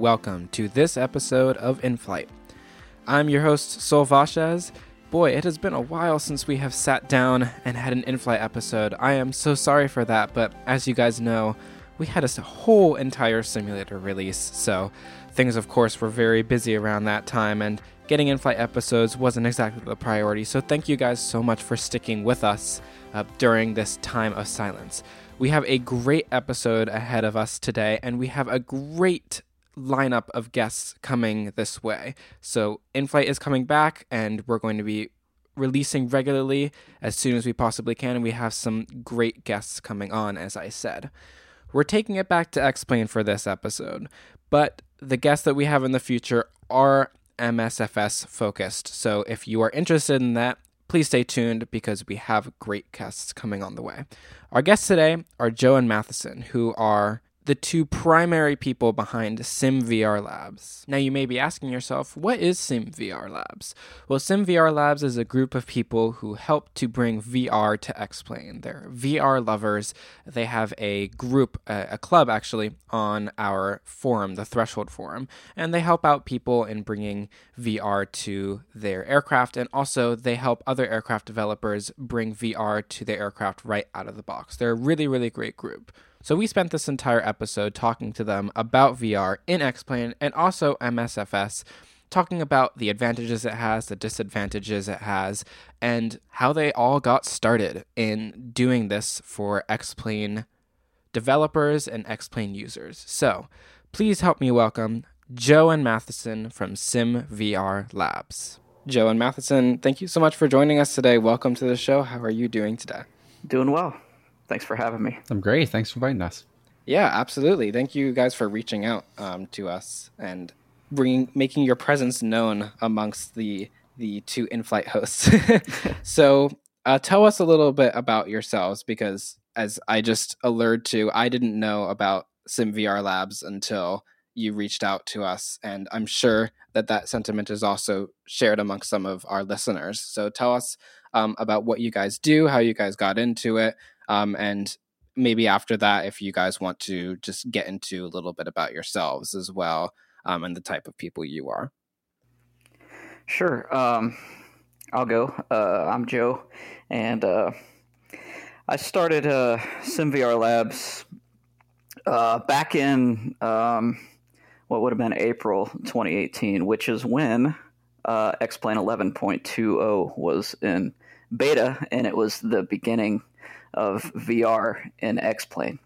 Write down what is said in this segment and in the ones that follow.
welcome to this episode of InFlight. I'm your host, Sol Vasquez. Boy, it has been a while since we have sat down and had an InFlight episode. I am so sorry for that, but as you guys know, we had a whole entire simulator release, so things, of course, were very busy around that time, and getting InFlight episodes wasn't exactly the priority, so thank you guys so much for sticking with us during this time of silence. We have a great episode ahead of us today, and we have a great lineup of guests coming this way. So InFlight is coming back, and we're going to be releasing regularly as soon as we possibly can, and we have some great guests coming on, as I said. We're taking it back to X-Plane for this episode, but the guests that we have in the future are MSFS focused. So if you are interested in that, please stay tuned because we have great guests coming on the way. Our guests today are Joe and Matheson, who are the two primary people behind SimVR Labs. Now you may be asking yourself, what is SimVR Labs? Well, SimVR Labs is a group of people who help to bring VR to X-Plane. They're VR lovers. They have a group, a club actually, on our forum, the Threshold Forum, and they help out people in bringing VR to their aircraft, and also they help other aircraft developers bring VR to their aircraft right out of the box. They're a really, really great group. So we spent this entire episode talking to them about VR in X-Plane and also MSFS, talking about the advantages it has, the disadvantages it has, and how they all got started in doing this for X-Plane developers and X-Plane users. So please help me welcome Joe and Matheson from SimVR Labs. Joe and Matheson, thank you so much for joining us today. Welcome to the show. How are you doing today? Doing well. Thanks for having me. I'm great. Thanks for inviting us. Yeah, absolutely. Thank you guys for reaching out to us and making your presence known amongst the two in-flight hosts. So tell us a little bit about yourselves, because as I just alluded to, I didn't know about SimVR Labs until you reached out to us. And I'm sure that that sentiment is also shared amongst some of our listeners. So tell us about what you guys do, how you guys got into it, and maybe after that, if you guys want to just get into a little bit about yourselves as well, and the type of people you are. Sure. I'll go. I'm Joe, and I started SimVR Labs back in what would have been April 2018, which is when X-Plane 11.20 was in beta, and it was the beginning of VR in X-Plane.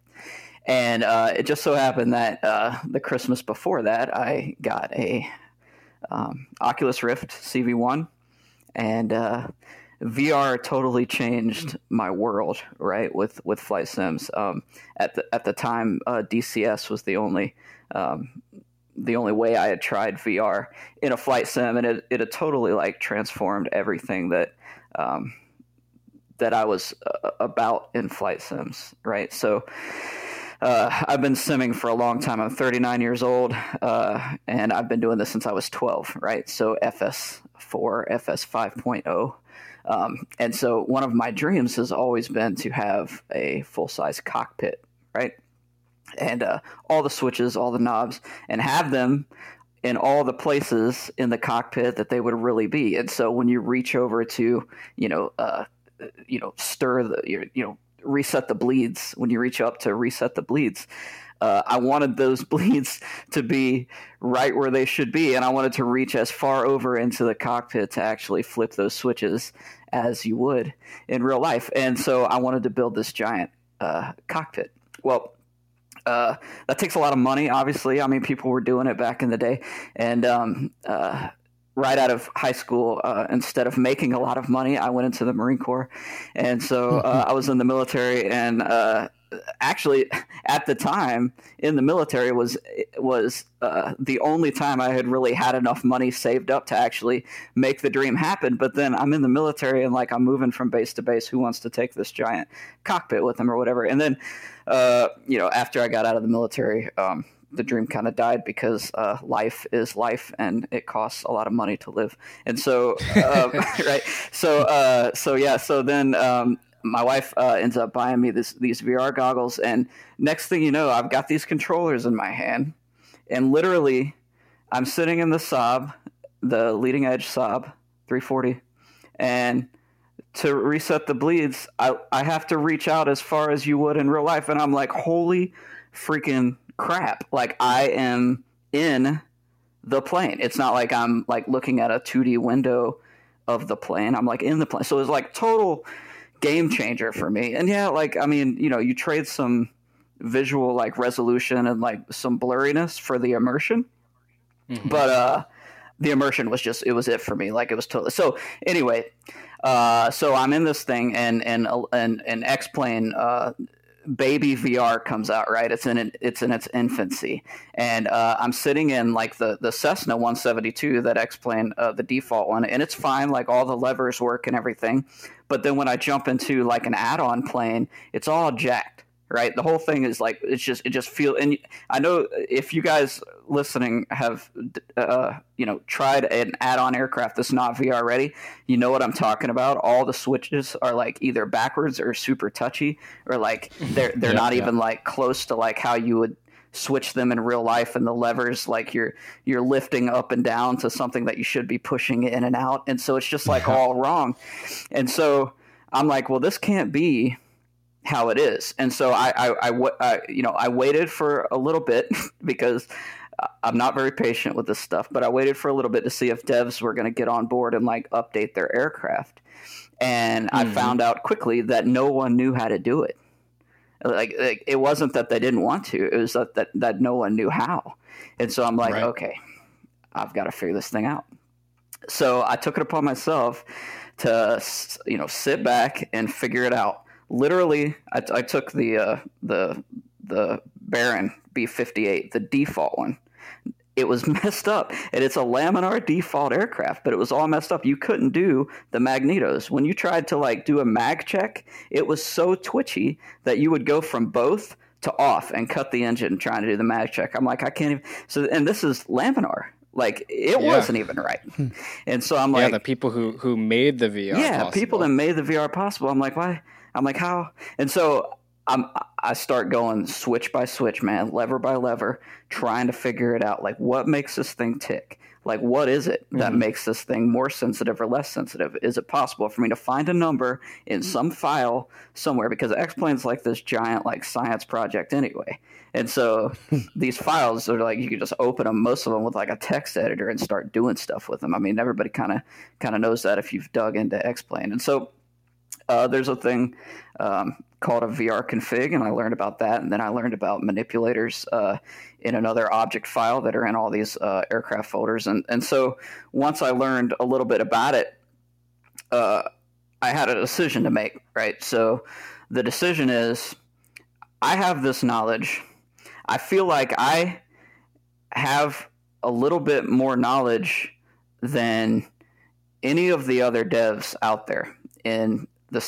And it just so happened that the Christmas before that, I got a Oculus Rift CV1, and VR totally changed my world, right, with flight sims. At the time, DCS was the only way I had tried VR in a flight sim, and it had totally like transformed everything that I was about in flight sims, right? So I've been simming for a long time. I'm 39 years old, and I've been doing this since I was 12, right? So FS4, FS5.0. And so one of my dreams has always been to have a full-size cockpit, right? And all the switches, all the knobs, and have them in all the places in the cockpit that they would really be. And so when you reach over to, reset the bleeds, when you reach up to reset the bleeds, I wanted those bleeds to be right where they should be, and I wanted to reach as far over into the cockpit to actually flip those switches as you would in real life. And so I wanted to build this giant cockpit. Well, that takes a lot of money, obviously. I mean, people were doing it back in the day, and right out of high school, instead of making a lot of money, I went into the Marine Corps. And so I was in the military, and actually at the time in the military was the only time I had really had enough money saved up to actually make the dream happen. But then I'm in the military, and like I'm moving from base to base. Who wants to take this giant cockpit with them or whatever? And then, after I got out of the military, the dream kind of died because life is life, and it costs a lot of money to live. And so, right. So yeah. So then my wife ends up buying me these VR goggles, and next thing you know, I've got these controllers in my hand, And literally, I'm sitting in the Saab, the leading edge Saab 340, and to reset the bleeds, I have to reach out as far as you would in real life. And I'm like, holy freaking crap. Like, I am in the plane. It's not like I'm like looking at a 2D window of the plane. I'm like in the plane. So it was like total game changer for me. And yeah, like, I mean, you know, you trade some visual like resolution and like some blurriness for the immersion. Mm-hmm. But the immersion was just, it was it for me. Like, it was totally. So anyway, so I'm in this thing, and X-Plane baby VR comes out, right? It's in its infancy, and I'm sitting in like the Cessna 172, that X-Plane, the default one, and it's fine. Like, all the levers work and everything, but then when I jump into like an add-on plane, it's all jacked, right? The whole thing is like, it just feels. And I know if you guys listening have tried an add-on aircraft that's not VR ready, you know what I'm talking about. All the switches are like either backwards or super touchy, or like they're not even like close to like how you would switch them in real life. And the levers, like you're lifting up and down to something that you should be pushing in and out, and so it's just like all wrong. And so I'm like, well, this can't be how it is. And so I waited for a little bit because I'm not very patient with this stuff, but I waited for a little bit to see if devs were going to get on board and like update their aircraft. And I found out quickly that no one knew how to do it. Like it wasn't that they didn't want to, it was that no one knew how. And so I'm like, okay, I've got to figure this thing out. So I took it upon myself to, you know, sit back and figure it out. Literally, I took the Baron B 58, the default one. It was messed up, and it's a Laminar default aircraft, but it was all messed up. You couldn't do the magnetos. When you tried to like do a mag check, it was so twitchy that you would go from both to off and cut the engine trying to do the mag check. I'm like, I can't even. So, and this is Laminar. Like, it wasn't even right. And so I'm like, the people who made the VR possible. People that made the VR possible. I'm like, why? I'm like, how? And so I start going switch by switch, man, lever by lever, trying to figure it out. Like, what makes this thing tick? Like, what is it that makes this thing more sensitive or less sensitive? Is it possible for me to find a number in some file somewhere? Because X-Plane's like this giant like science project anyway. And so these files are like, you can just open them, most of them, with like a text editor and start doing stuff with them. I mean, everybody kind of knows that if you've dug into X-Plane. And so there's a thing called a VR config, and I learned about that. And then I learned about manipulators in another object file that are in all these aircraft folders. And so once I learned a little bit about it, I had a decision to make, right? So the decision is, I have this knowledge. I feel like I have a little bit more knowledge than any of the other devs out there in the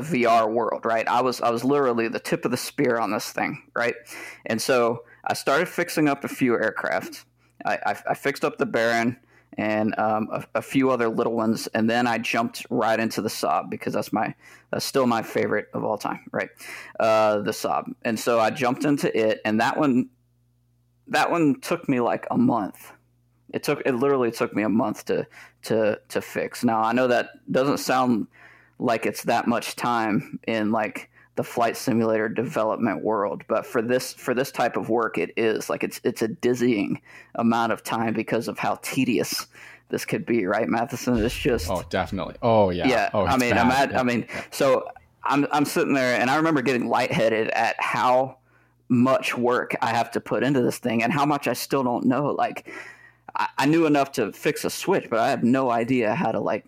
VR world, right? I was literally the tip of the spear on this thing, right? And so I started fixing up a few aircraft. I fixed up the Baron and a few other little ones, and then I jumped right into the Saab because that's still my favorite of all time, right? The Saab. And so I jumped into it, and that one took me like a month. It literally took me a month to fix. Now, I know that doesn't sound like it's that much time in like the flight simulator development world, but for this type of work, it is like it's a dizzying amount of time because of how tedious this could be, right, Matheson? It's just definitely. So I'm sitting there, and I remember getting lightheaded at how much work I have to put into this thing and how much I still don't know. Like, I knew enough to fix a switch, but I had no idea how to like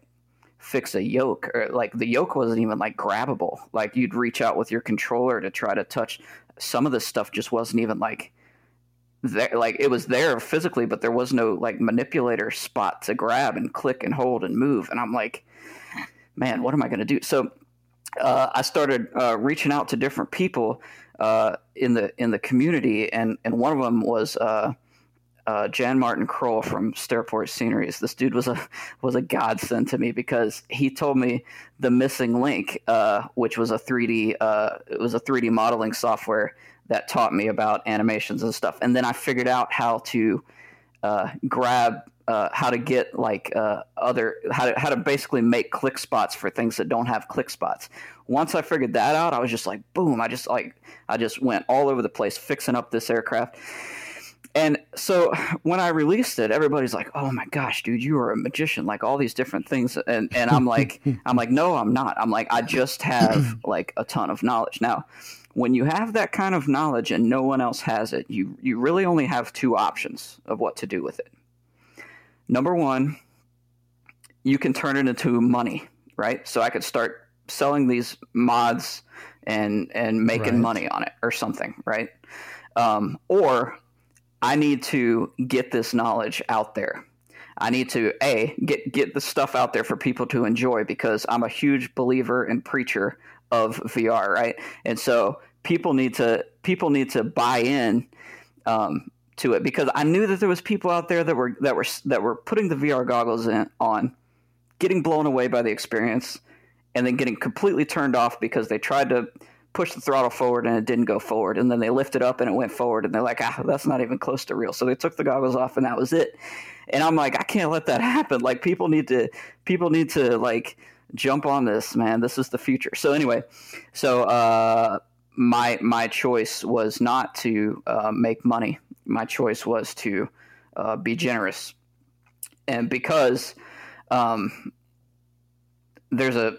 fix a yoke, or like the yoke wasn't even like grabbable. Like, you'd reach out with your controller to try to touch some of this stuff, just wasn't even like there. Like, it was there physically, but there was no like manipulator spot to grab and click and hold and move. And I'm like, man, what am I going to do? So I started reaching out to different people in the community, and one of them was Jan Martin Kroll from Stairport Sceneries. This dude was a godsend to me because he told me the missing link, which was a 3D modeling software that taught me about animations and stuff. And then I figured out how to how to basically make click spots for things that don't have click spots. Once I figured that out, I was just like, boom, I just went all over the place fixing up this aircraft. And so when I released it, everybody's like, "Oh my gosh, dude, you are a magician!" Like all these different things, and I'm like, no, I'm not. I'm like, I just have like a ton of knowledge. Now, when you have that kind of knowledge and no one else has it, you really only have two options of what to do with it. Number one, you can turn it into money, right? So I could start selling these mods and making money on it or something, right? Or I need to get this knowledge out there. I need to, A, get the stuff out there for people to enjoy because I'm a huge believer and preacher of VR, right? And so people need to buy in to it because I knew that there was people out there that were putting the VR goggles on, getting blown away by the experience, and then getting completely turned off because they tried to push the throttle forward and it didn't go forward, and then they lift it up and it went forward and they're like, that's not even close to real. So they took the goggles off and that was it. And I'm like, I can't let that happen. Like people need to like jump on this, man. This is the future. So anyway, my choice was not to make money. My choice was to be generous. And because there's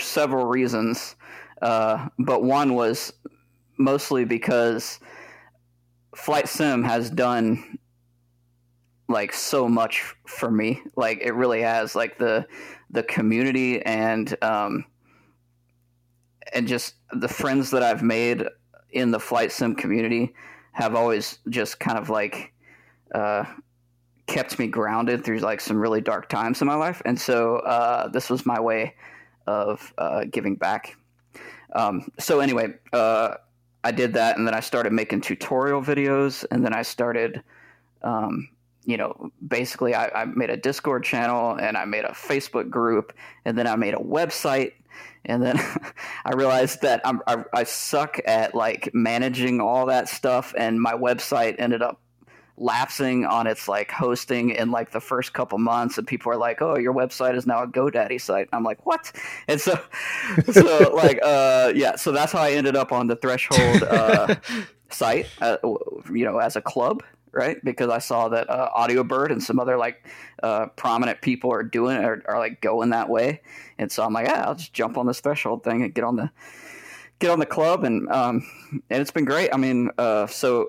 several reasons. But one was mostly because Flight Sim has done like so much for me. Like it really has, like the community and just the friends that I've made in the Flight Sim community have always just kind of like, kept me grounded through like some really dark times in my life. And so, this was my way of, giving back. So anyway, I did that, and then I started making tutorial videos, and then I started, basically I made a Discord channel, and I made a Facebook group, and then I made a website, and then I realized that I suck at like managing all that stuff, and my website ended up lapsing on its like hosting in like the first couple months, and people are like, "Oh, your website is now a GoDaddy site." I'm like, "What?" And so like so that's how I ended up on the Threshold site, as a club, right? Because I saw that AudioBird and some other like prominent people are doing it, are like going that way, and so I'm like, I'll just jump on this Threshold thing and get on the club, and it's been great. I mean, there's a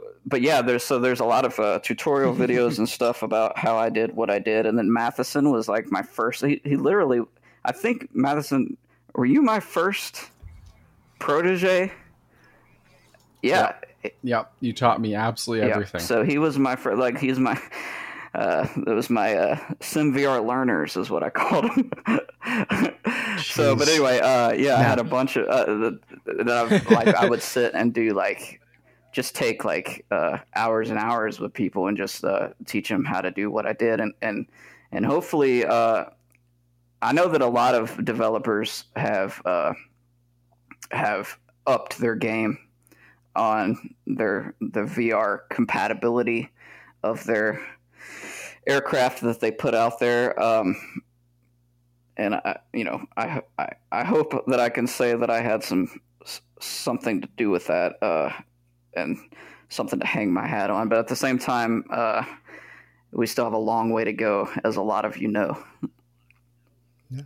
lot of tutorial videos and stuff about how I did what I did. And then Matheson was like my first, he literally, I think Matheson, were you my first protege? Yeah. Yep. You taught me absolutely everything. So he was my first, like he's my, it was my SimVR learners is what I called them. So, but anyway, I had a bunch of that I like. I would sit and do like, just take like hours and hours with people and just teach them how to do what I did, and hopefully, I know that a lot of developers have upped their game on the VR compatibility of their aircraft that they put out there. And I hope that I can say that I had something to do with that, and something to hang my hat on. But at the same time, we still have a long way to go, as a lot of you know.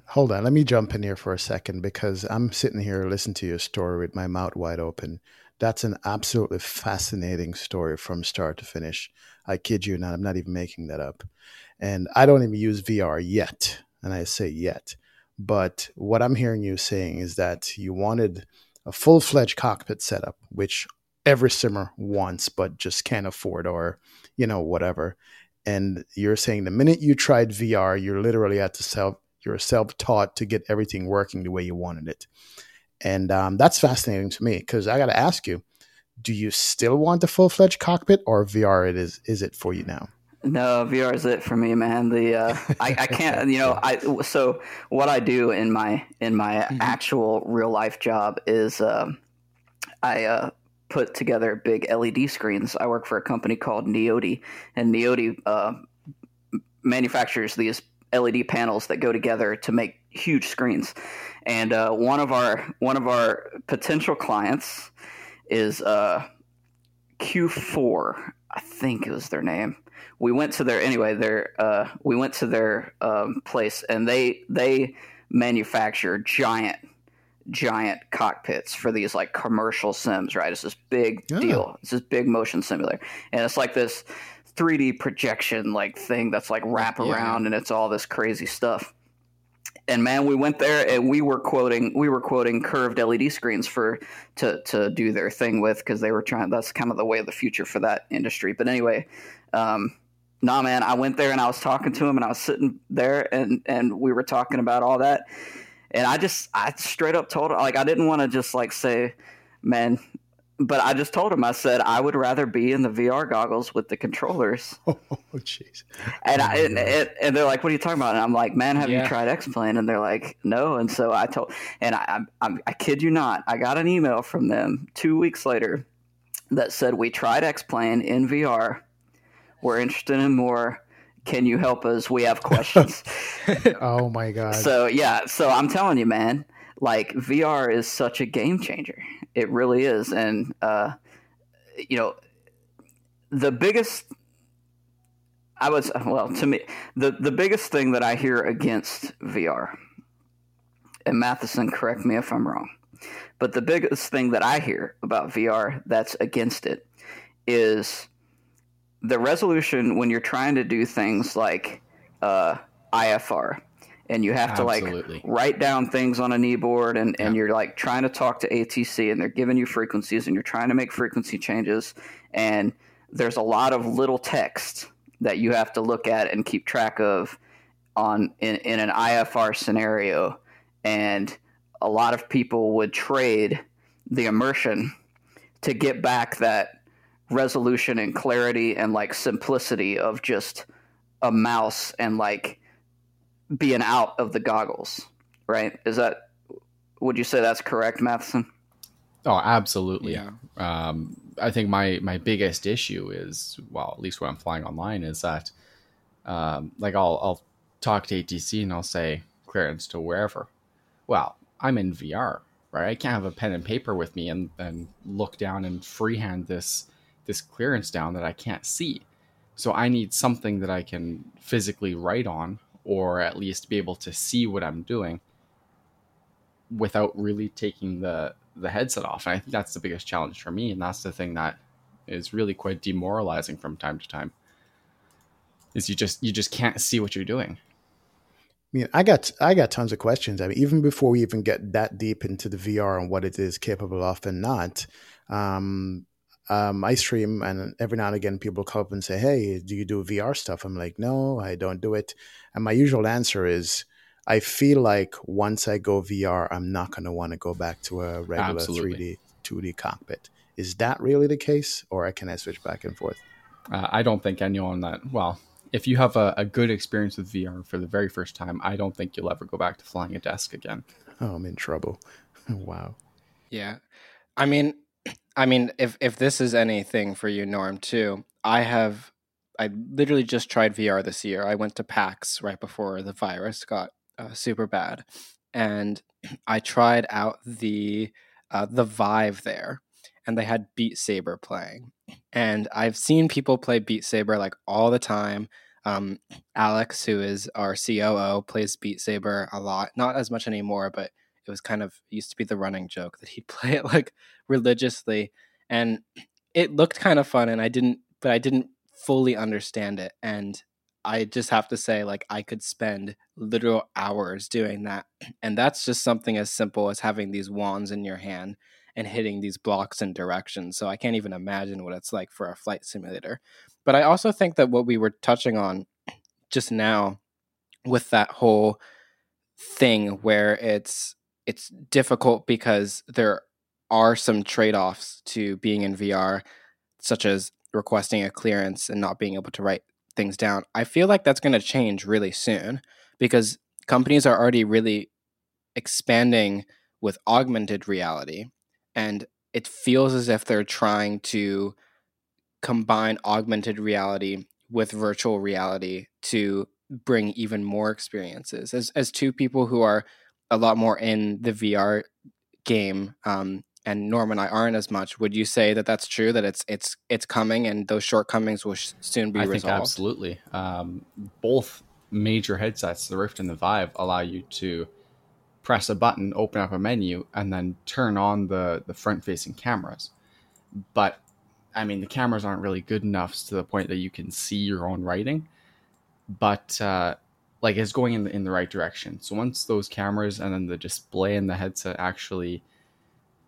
Hold on, let me jump in here for a second, because I'm sitting here listening to your story with my mouth wide open. That's an absolutely fascinating story from start to finish. I kid you not, I'm not even making that up. And I don't even use VR yet. And I say yet, but what I'm hearing you saying is that you wanted a full-fledged cockpit setup, which every simmer wants, but just can't afford, or, whatever. And you're saying the minute you tried VR, you literally had to you're self-taught to get everything working the way you wanted it. And that's fascinating to me, because I got to ask you, do you still want the full-fledged cockpit, or VR is it for you now? No, VR is it for me, man. The I can't, you know. So what I do in my mm-hmm. actual real life job is I put together big LED screens. I work for a company called Neody, and Neody manufactures these LED panels that go together to make huge screens. And one of our potential clients is Q4, I think it was their name. We went to their place, and they manufacture giant cockpits for these like commercial sims, right? It's this big deal. It's this big motion simulator, and it's like this 3D projection like thing that's like wrap around, and it's all this crazy stuff. And man, we went there, and we were quoting curved LED screens to do their thing with, because they were trying. That's kind of the way of the future for that industry. But anyway. Nah, man, I went there and I was talking to him, and I was sitting there and we were talking about all that. And I straight up told him, like, I didn't want to just like say, man, but I just told him, I said, I would rather be in the VR goggles with the controllers. Oh, jeez. And and they're like, what are you talking about? And I'm like, man, have you tried X-Plane? And they're like, no. And so I told, and I kid you not, I got an email from them 2 weeks later that said, we tried X-Plane in VR. We're interested in more. Can you help us? We have questions. Oh my God. So I'm telling you, man, like VR is such a game changer. It really is. And, you know, the biggest, to me, the biggest thing that I hear against VR, and Matheson, correct me if I'm wrong, but the biggest thing that I hear about VR that's against it is the resolution when you're trying to do things like IFR, and you have to like write down things on a kneeboard, and you're like trying to talk to ATC, and they're giving you frequencies, and you're trying to make frequency changes, and there's a lot of little text that you have to look at and keep track of in an IFR scenario, and a lot of people would trade the immersion to get back that resolution and clarity and like simplicity of just a mouse and like being out of the goggles, right? Would you say that's correct, Matheson? Oh, absolutely. Yeah. I think my biggest issue is, well, at least when I'm flying online, is that like I'll talk to ATC and I'll say clearance to wherever. Well, I'm in VR, right? I can't have a pen and paper with me and look down and freehand this clearance down that I can't see. So I need something that I can physically write on, or at least be able to see what I'm doing without really taking the headset off. And I think that's the biggest challenge for me. And that's the thing that is really quite demoralizing from time to time, is you just can't see what you're doing. I mean, I got tons of questions. I mean, even before we even get that deep into the VR and what it is capable of and not, I stream, and every now and again people come up and say, hey, do you do VR stuff? I'm like, no, I don't do it. And my usual answer is, I feel like once I go VR, I'm not going to want to go back to a regular 3D, 2D cockpit. Is that really the case, or can I switch back and forth? I don't think anyone that, well, if you have a good experience with VR for the very first time, I don't think you'll ever go back to flying a desk again. Oh, I'm in trouble. Wow. Yeah. I mean, if this is anything for you, Norm, too, I literally just tried VR this year. I went to PAX right before the virus got super bad, and I tried out the Vive there, and they had Beat Saber playing. And I've seen people play Beat Saber like all the time. Alex, who is our COO, plays Beat Saber a lot. Not as much anymore, but it was kind of used to be the running joke that he'd play it like religiously, and it looked kind of fun, and I didn't fully understand it. And I just have to say, like, I could spend literal hours doing that. And that's just something as simple as having these wands in your hand and hitting these blocks and directions. So I can't even imagine what it's like for a flight simulator. But I also think that what we were touching on just now with that whole thing where it's difficult because there are some trade-offs to being in VR, such as requesting a clearance and not being able to write things down. I feel like that's going to change really soon because companies are already really expanding with augmented reality, and it feels as if they're trying to combine augmented reality with virtual reality to bring even more experiences. As two people who are a lot more in the VR game, and Norm and I aren't as much, would you say that that's true, that it's coming and those shortcomings will soon be resolved? I think absolutely. Both major headsets, the Rift and the Vive, allow you to press a button, open up a menu, and then turn on the front-facing cameras. But, I mean, the cameras aren't really good enough to the point that you can see your own writing. But, like, it's going in the right direction. So once those cameras and then the display and the headset actually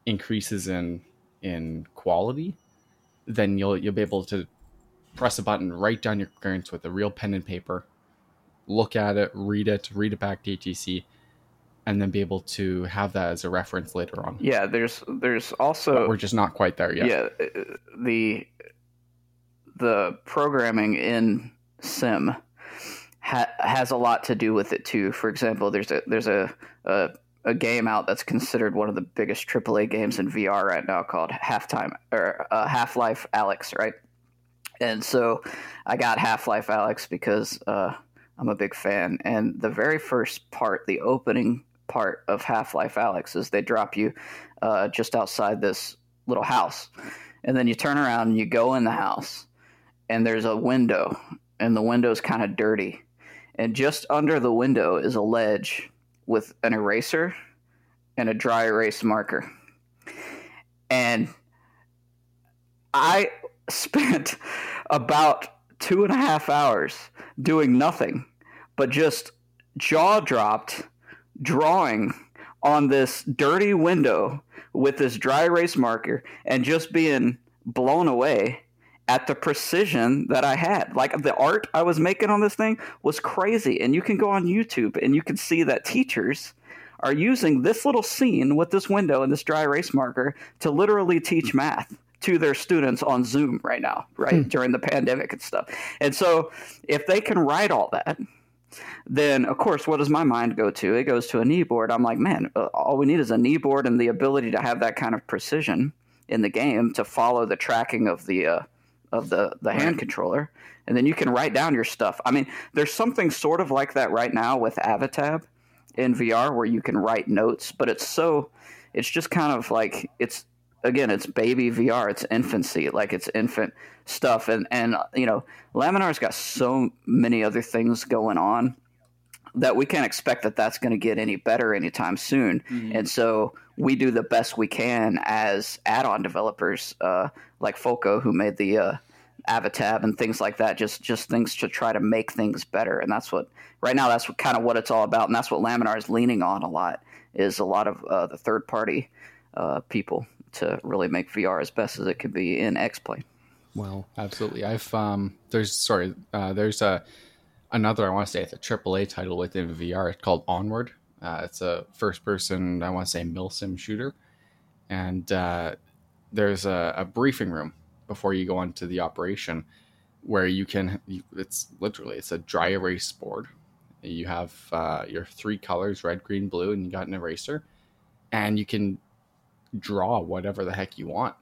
increases in quality, then you'll be able to press a button, write down your clearance with a real pen and paper, look at it, read it back to ATC, and then be able to have that as a reference later on. Yeah, there's also... But we're just not quite there yet. Yeah, the programming in Sim has a lot to do with it too. For example, there's a game out that's considered one of the biggest AAA games in VR right now called Half-Life Alyx, right? And so I got Half-Life Alyx because I'm a big fan. And the very first part, the opening part of Half-Life Alyx, is they drop you just outside this little house. And then you turn around and you go in the house, and there's a window, and the window's kind of dirty. And just under the window is a ledge with an eraser and a dry erase marker. And I spent about 2.5 hours doing nothing but just jaw-dropped drawing on this dirty window with this dry erase marker and just being blown away at the precision that I had. Like, the art I was making on this thing was crazy. And you can go on YouTube and you can see that teachers are using this little scene with this window and this dry erase marker to literally teach math to their students on Zoom right now, right? During the pandemic and stuff. And so if they can write all that, then of course, what does my mind go to? It goes to a knee board. I'm like, man, all we need is a knee board and the ability to have that kind of precision in the game to follow the tracking of the hand controller, and then you can write down your stuff. I mean, there's something sort of like that right now with Avitab in VR where you can write notes, but it's just kind of like, it's baby VR, it's infancy, like it's infant stuff. And you know, Laminar's got so many other things going on that we can't expect that that's going to get any better anytime soon. Mm-hmm. And so we do the best we can as add-on developers, like Folko, who made the Avitab and things like that, just things to try to make things better. And that's what right now, that's what, kind of what it's all about. And that's what Laminar is leaning on a lot, is a lot of the third-party people to really make VR as best as it could be in X-Plane. Well, absolutely. I've there's another, I want to say it's a AAA title within VR. It's called Onward. It's a first-person, I want to say, milsim shooter. And there's a briefing room before you go into the operation where it's a dry erase board. You have your three colors, red, green, blue, and you got an eraser. And you can draw whatever the heck you want,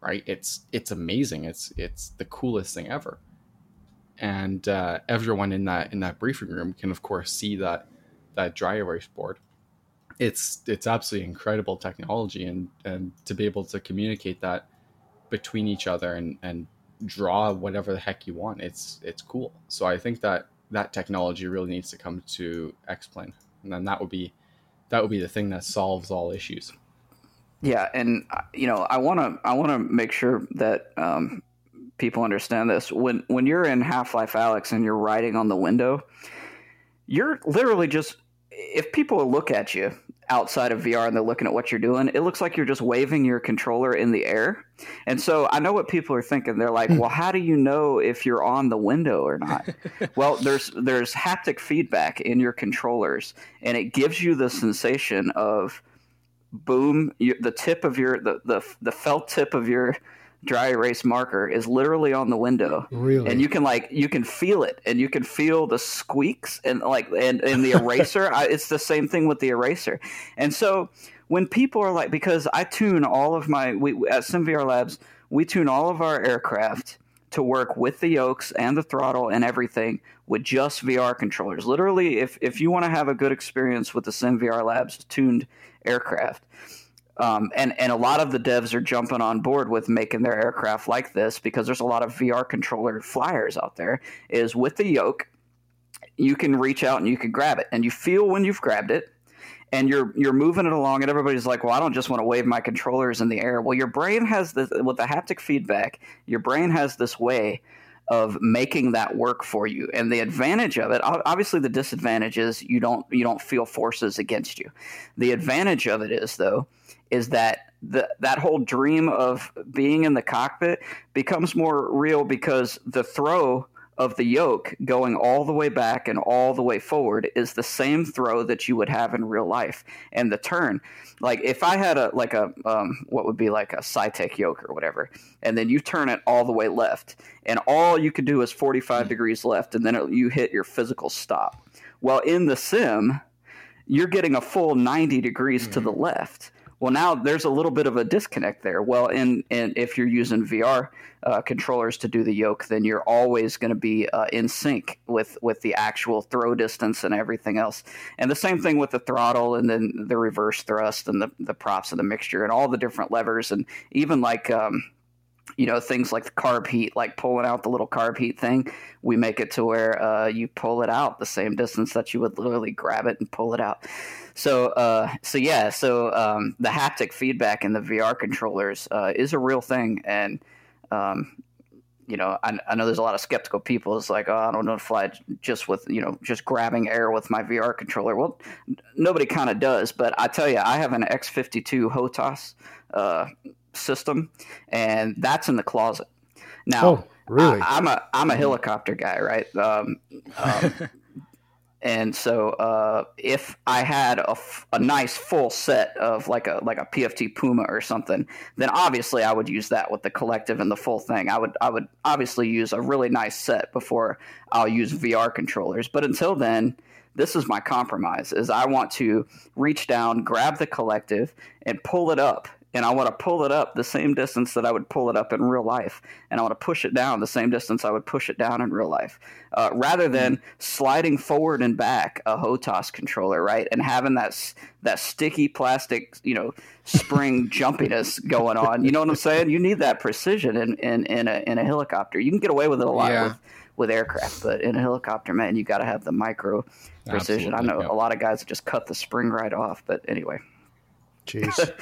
right? It's amazing. It's the coolest thing ever. And everyone in that briefing room can, of course, see that dry erase board. It's absolutely incredible technology, and to be able to communicate that between each other and draw whatever the heck you want, it's cool. So I think that technology really needs to come to X-Plane, and then that would be the thing that solves all issues. Yeah, and you know, I want to make sure that people understand this. When you're in Half-Life Alyx and you're writing on the window, you're literally just, if people look at you outside of VR and they're looking at what you're doing, it looks like you're just waving your controller in the air. And so I know what people are thinking. They're like, well, how do you know if you're on the window or not? Well, there's haptic feedback in your controllers, and it gives you the sensation of boom, the tip of your the felt tip of your dry erase marker is literally on the window. Really? And you can feel it, and you can feel the squeaks and the eraser. It's the same thing with the eraser. And so when people are like, because I tune all of my, at SimVR Labs, we tune all of our aircraft to work with the yokes and the throttle and everything with just VR controllers. Literally, if you want to have a good experience with the SimVR Labs tuned aircraft, and a lot of the devs are jumping on board with making their aircraft like this because there's a lot of VR controller flyers out there, is with the yoke, you can reach out and you can grab it. And you feel when you've grabbed it, and you're moving it along, and everybody's like, well, I don't just want to wave my controllers in the air. Well, your brain has this, with the haptic feedback, your brain has this way of making that work for you. And the advantage of it, obviously the disadvantage is you don't feel forces against you. The advantage of it is, though, is that that whole dream of being in the cockpit becomes more real because the throw of the yoke going all the way back and all the way forward is the same throw that you would have in real life. And the turn, like if I had what would be like a Cytec yoke or whatever, and then you turn it all the way left, and all you could do is 45 degrees left, and then you hit your physical stop. Well, in the sim, you're getting a full 90 degrees to the left. Well, now there's a little bit of a disconnect there. Well, and if you're using VR controllers to do the yoke, then you're always going to be in sync with the actual throw distance and everything else. And the same thing with the throttle and then the reverse thrust and the props and the mixture and all the different levers, and even like things like the carb heat, like pulling out the little carb heat thing. We make it to where you pull it out the same distance that you would literally grab it and pull it out. So the haptic feedback in the VR controllers is a real thing. And, I know there's a lot of skeptical people. It's like, oh, I don't know to fly just with, just grabbing air with my VR controller. Well, nobody kind of does. But I tell you, I have an X-52 HOTAS system, and that's in the closet. Now, really? I'm a helicopter guy, right? And so if I had a nice full set of like a PFT Puma or something, then obviously I would use that with the collective and the full thing. I would obviously use a really nice set before I'll use VR controllers. But until then, this is my compromise, is I want to reach down, grab the collective, and pull it up. And I want to pull it up the same distance that I would pull it up in real life. And I want to push it down the same distance I would push it down in real life. Rather than sliding forward and back a HOTAS controller, right? And having that sticky plastic, spring jumpiness going on. You know what I'm saying? You need that precision in a helicopter. You can get away with it a lot with aircraft, but in a helicopter, man, you got to have the micro precision. Absolutely. I know a lot of guys just cut the spring right off, but anyway. Jeez.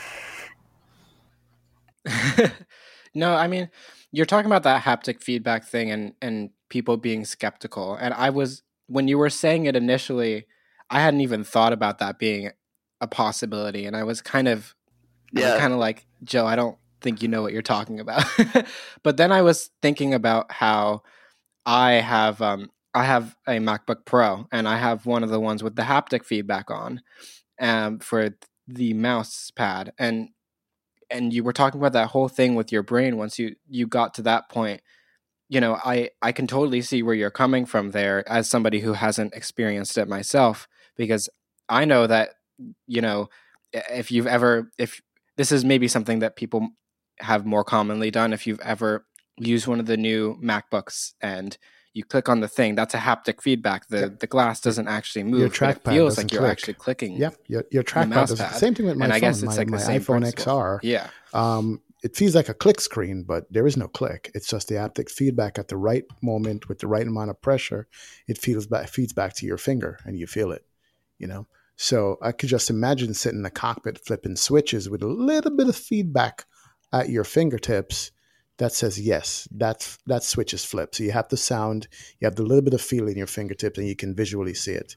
No, I mean, you're talking about that haptic feedback thing and people being skeptical. And when you were saying it initially, I hadn't even thought about that being a possibility. And I was kind of like, Joe, I don't think you know what you're talking about. But then I was thinking about how I have a MacBook Pro, and I have one of the ones with the haptic feedback on for the mouse pad. And you were talking about that whole thing with your brain. Once you got to that point, I can totally see where you're coming from there as somebody who hasn't experienced it myself, because I know that, if this is maybe something that people have more commonly done, if you've ever used one of the new MacBooks and you click on the thing, that's a haptic feedback. The glass doesn't actually move. Your trackpad feels like you're actually clicking. Yep. Your trackpad does the same thing with my phone. And I guess it's like my iPhone XR. Yeah. It feels like a click screen, but there is no click. It's just the haptic feedback at the right moment with the right amount of pressure. It feeds back to your finger, and you feel it. So I could just imagine sitting in the cockpit flipping switches with a little bit of feedback at your fingertips that says, yes, that switch is flipped. So you have the sound, you have the little bit of feel in your fingertips, and you can visually see it.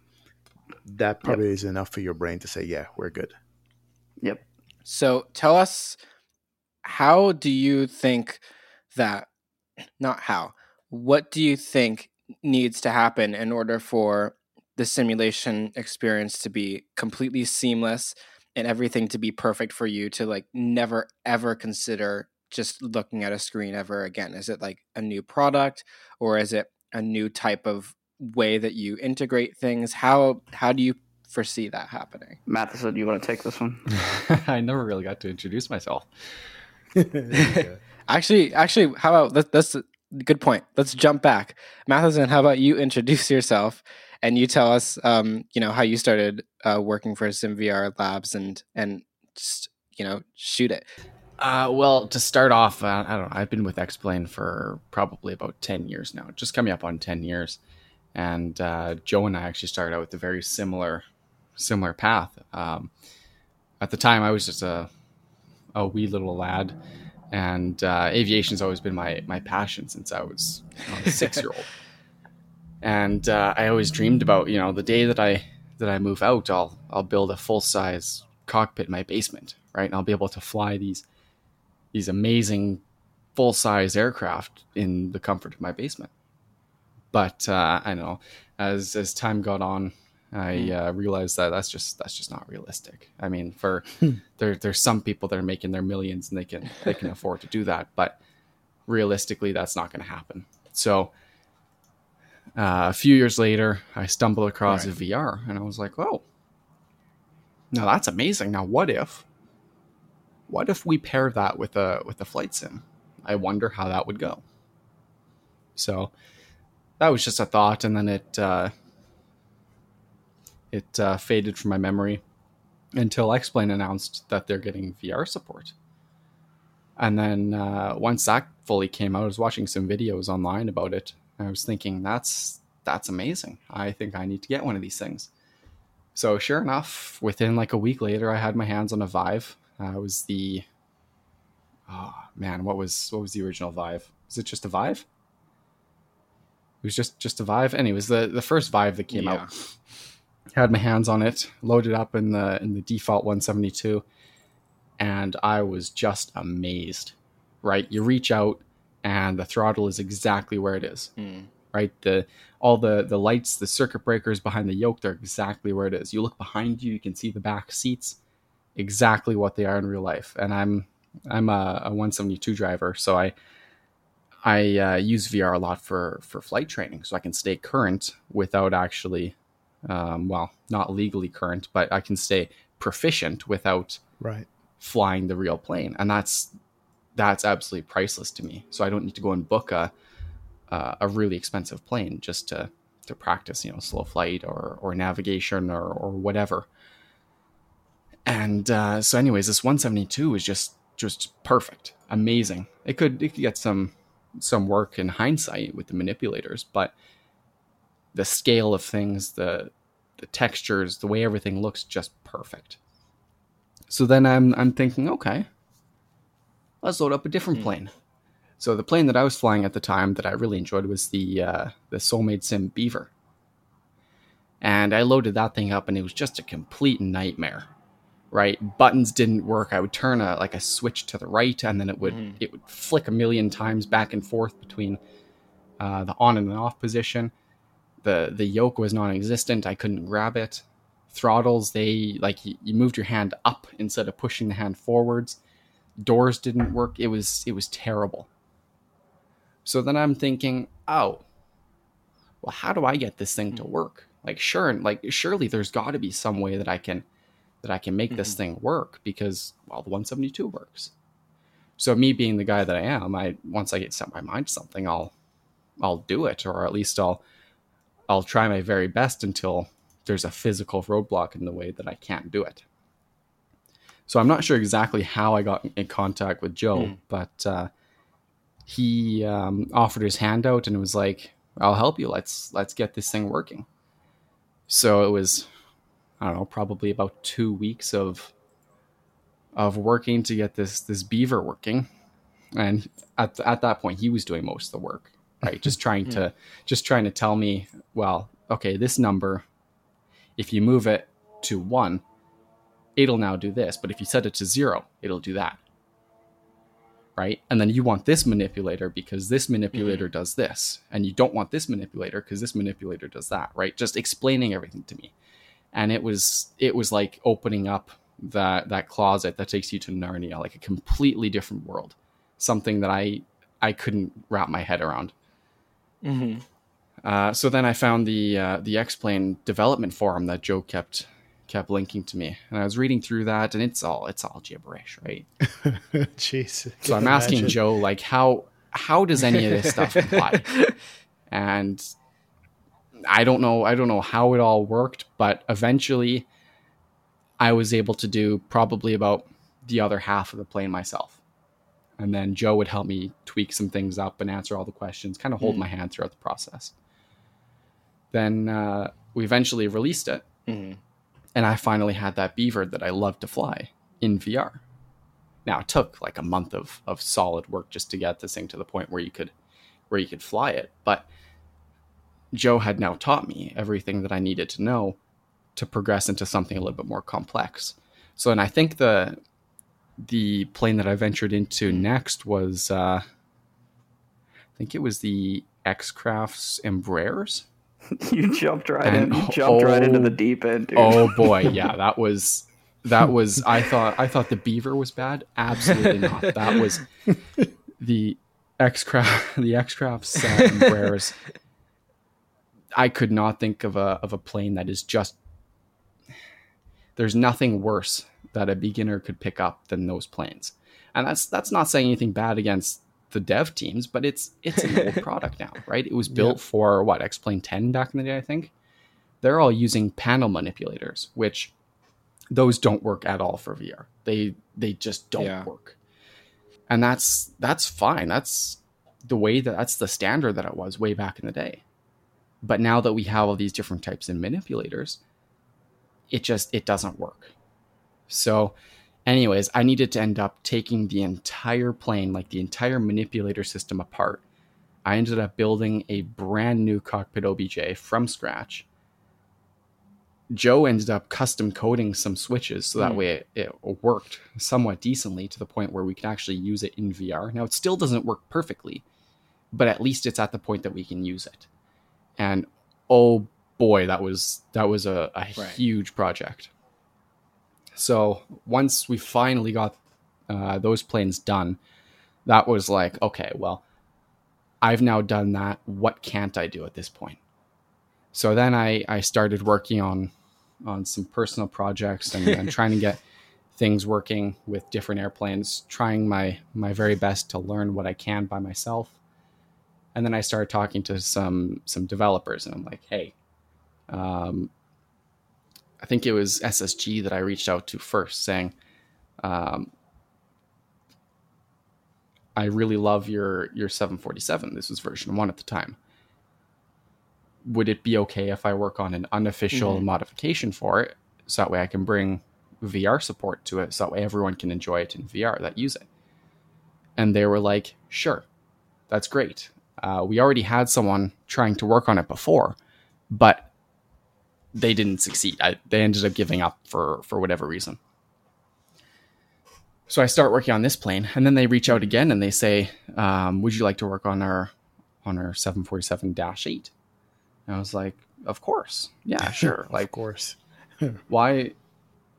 That probably is enough for your brain to say, yeah, we're good. Yep. So tell us, how do you think that, not how, what do you think needs to happen in order for the simulation experience to be completely seamless and everything to be perfect for you to like never ever consider just looking at a screen ever again? Is it like a new product, or is it a new type of way that you integrate things? How do you foresee that happening? Matheson, do you want to take this one? I never really got to introduce myself. Actually, how about that's a good point. Let's jump back. Matheson, how about you introduce yourself and you tell us, how you started working for SimVR Labs and just, shoot it. Well, to start off, I don't know. I've been with X-Plane for probably about 10 years now, just coming up on 10 years. And Joe and I actually started out with a very similar path. At the time, I was just a wee little lad, and aviation's always been my passion since I was a 6-year-old. And I always dreamed about, the day that I move out, I'll build a full size cockpit in my basement, right? And I'll be able to fly these amazing full size aircraft in the comfort of my basement. But I know as time got on, I realized that that's just not realistic. I mean, for there's some people that are making their millions and they can afford to do that, but realistically, that's not going to happen. So a few years later, I stumbled across a VR, and I was like, "Oh, now that's amazing! Now what if we pair that with a flight sim? I wonder how that would go." So that was just a thought, and then it faded from my memory until X-Plane announced that they're getting VR support. And then once that fully came out, I was watching some videos online about it, and I was thinking, that's amazing. I think I need to get one of these things. So sure enough, within like a week later, I had my hands on a Vive. It was the... Oh, man, what was the original Vive? Was it just a Vive? It was just a Vive. Anyways, the first Vive that came out. Had my hands on it, loaded up in the default 172, and I was just amazed, right? You reach out, and the throttle is exactly where it is, right? All the lights, the circuit breakers behind the yoke, they're exactly where it is. You look behind you, you can see the back seats, exactly what they are in real life. And I'm a 172 driver, so I use VR a lot for flight training, so I can stay current without actually... not legally current, but I can stay proficient without flying the real plane. And that's absolutely priceless to me. So I don't need to go and book a really expensive plane just to practice, slow flight or navigation or whatever. And so anyways, this 172 is just perfect. Amazing. It could get some work in hindsight with the manipulators, but the scale of things, the textures, the way everything looks, just perfect. So then I'm thinking, okay, let's load up a different plane. So the plane that I was flying at the time that I really enjoyed was the Soulmade Sim Beaver. And I loaded that thing up, and it was just a complete nightmare, right? Buttons didn't work. I would turn a switch to the right, and then it would flick a million times back and forth between the on and off position. The yoke was non-existent. I couldn't grab it. Throttles, you moved your hand up instead of pushing the hand forwards. Doors didn't work. It was terrible. So then I'm thinking, oh, well, how do I get this thing to work? Surely there's got to be some way that I can make this thing work, because the 172 works. So me being the guy that I am, once I get set my mind to something, I'll do it, or at least I'll try my very best until there's a physical roadblock in the way that I can't do it. So I'm not sure exactly how I got in contact with Joe, but he offered his hand out and was like, "I'll help you. Let's get this thing working." So it was, I don't know, probably about 2 weeks of working to get this beaver working, and at that point he was doing most of the work. Right. Just trying to tell me, well, okay, this number, if you move it to 1, it'll now do this. But if you set it to 0, it'll do that. Right. And then you want this manipulator because this manipulator does this. And you don't want this manipulator because this manipulator does that. Right. Just explaining everything to me. And it was like opening up that closet that takes you to Narnia, like a completely different world. Something that I couldn't wrap my head around. Mm-hmm. So then I found the X-Plane development forum that Joe kept linking to me, and I was reading through that, and it's all gibberish, right? Jeez. So I'm asking Joe, like, how does any of this stuff apply? And I don't know how it all worked, but eventually I was able to do probably about the other half of the plane myself. And then Joe would help me tweak some things up and answer all the questions, kind of hold my hand throughout the process. Then we eventually released it. Mm-hmm. And I finally had that Beaver that I loved to fly in VR. Now, it took like a month of solid work just to get this thing to the point where you could fly it. But Joe had now taught me everything that I needed to know to progress into something a little bit more complex. So, and I think the plane that I ventured into next was, I think it was the X-Crafts Embraers. You jumped right in. You jumped right into the deep end, dude. Oh boy, yeah, that was. I thought the Beaver was bad. Absolutely not. That was the X-Crafts Embraers. I could not think of a plane that is just. There's nothing worse that a beginner could pick up than those planes. And that's not saying anything bad against the dev teams, but it's an old product now, right? It was built for what, X-Plane 10 back in the day, I think. They're all using panel manipulators, which those don't work at all for VR. They just don't work. And that's fine. That's the standard that it was way back in the day. But now that we have all these different types of manipulators, it doesn't work. So anyways, I needed to end up taking the entire plane, like the entire manipulator system apart. I ended up building a brand new cockpit OBJ from scratch. Joe ended up custom coding some switches so that way it worked somewhat decently to the point where we can actually use it in VR. Now, it still doesn't work perfectly, but at least it's at the point that we can use it. And oh boy, that was a huge project. So once we finally got those planes done, that was like, okay, well, I've now done that. What can't I do at this point? So then I started working on some personal projects and trying to get things working with different airplanes, trying my very best to learn what I can by myself. And then I started talking to some developers, and I'm like, hey, I think it was SSG that I reached out to first, saying, I really love your 747. This was version 1 at the time. Would it be okay if I work on an unofficial modification for it? So that way I can bring VR support to it. So that way everyone can enjoy it in VR that use it. And they were like, sure, that's great. We already had someone trying to work on it before, but they didn't succeed. They ended up giving up for whatever reason. So I start working on this plane, and then they reach out again and they say, would you like to work on our 747-8? And I was like, of course. Yeah, sure. Like, of course. why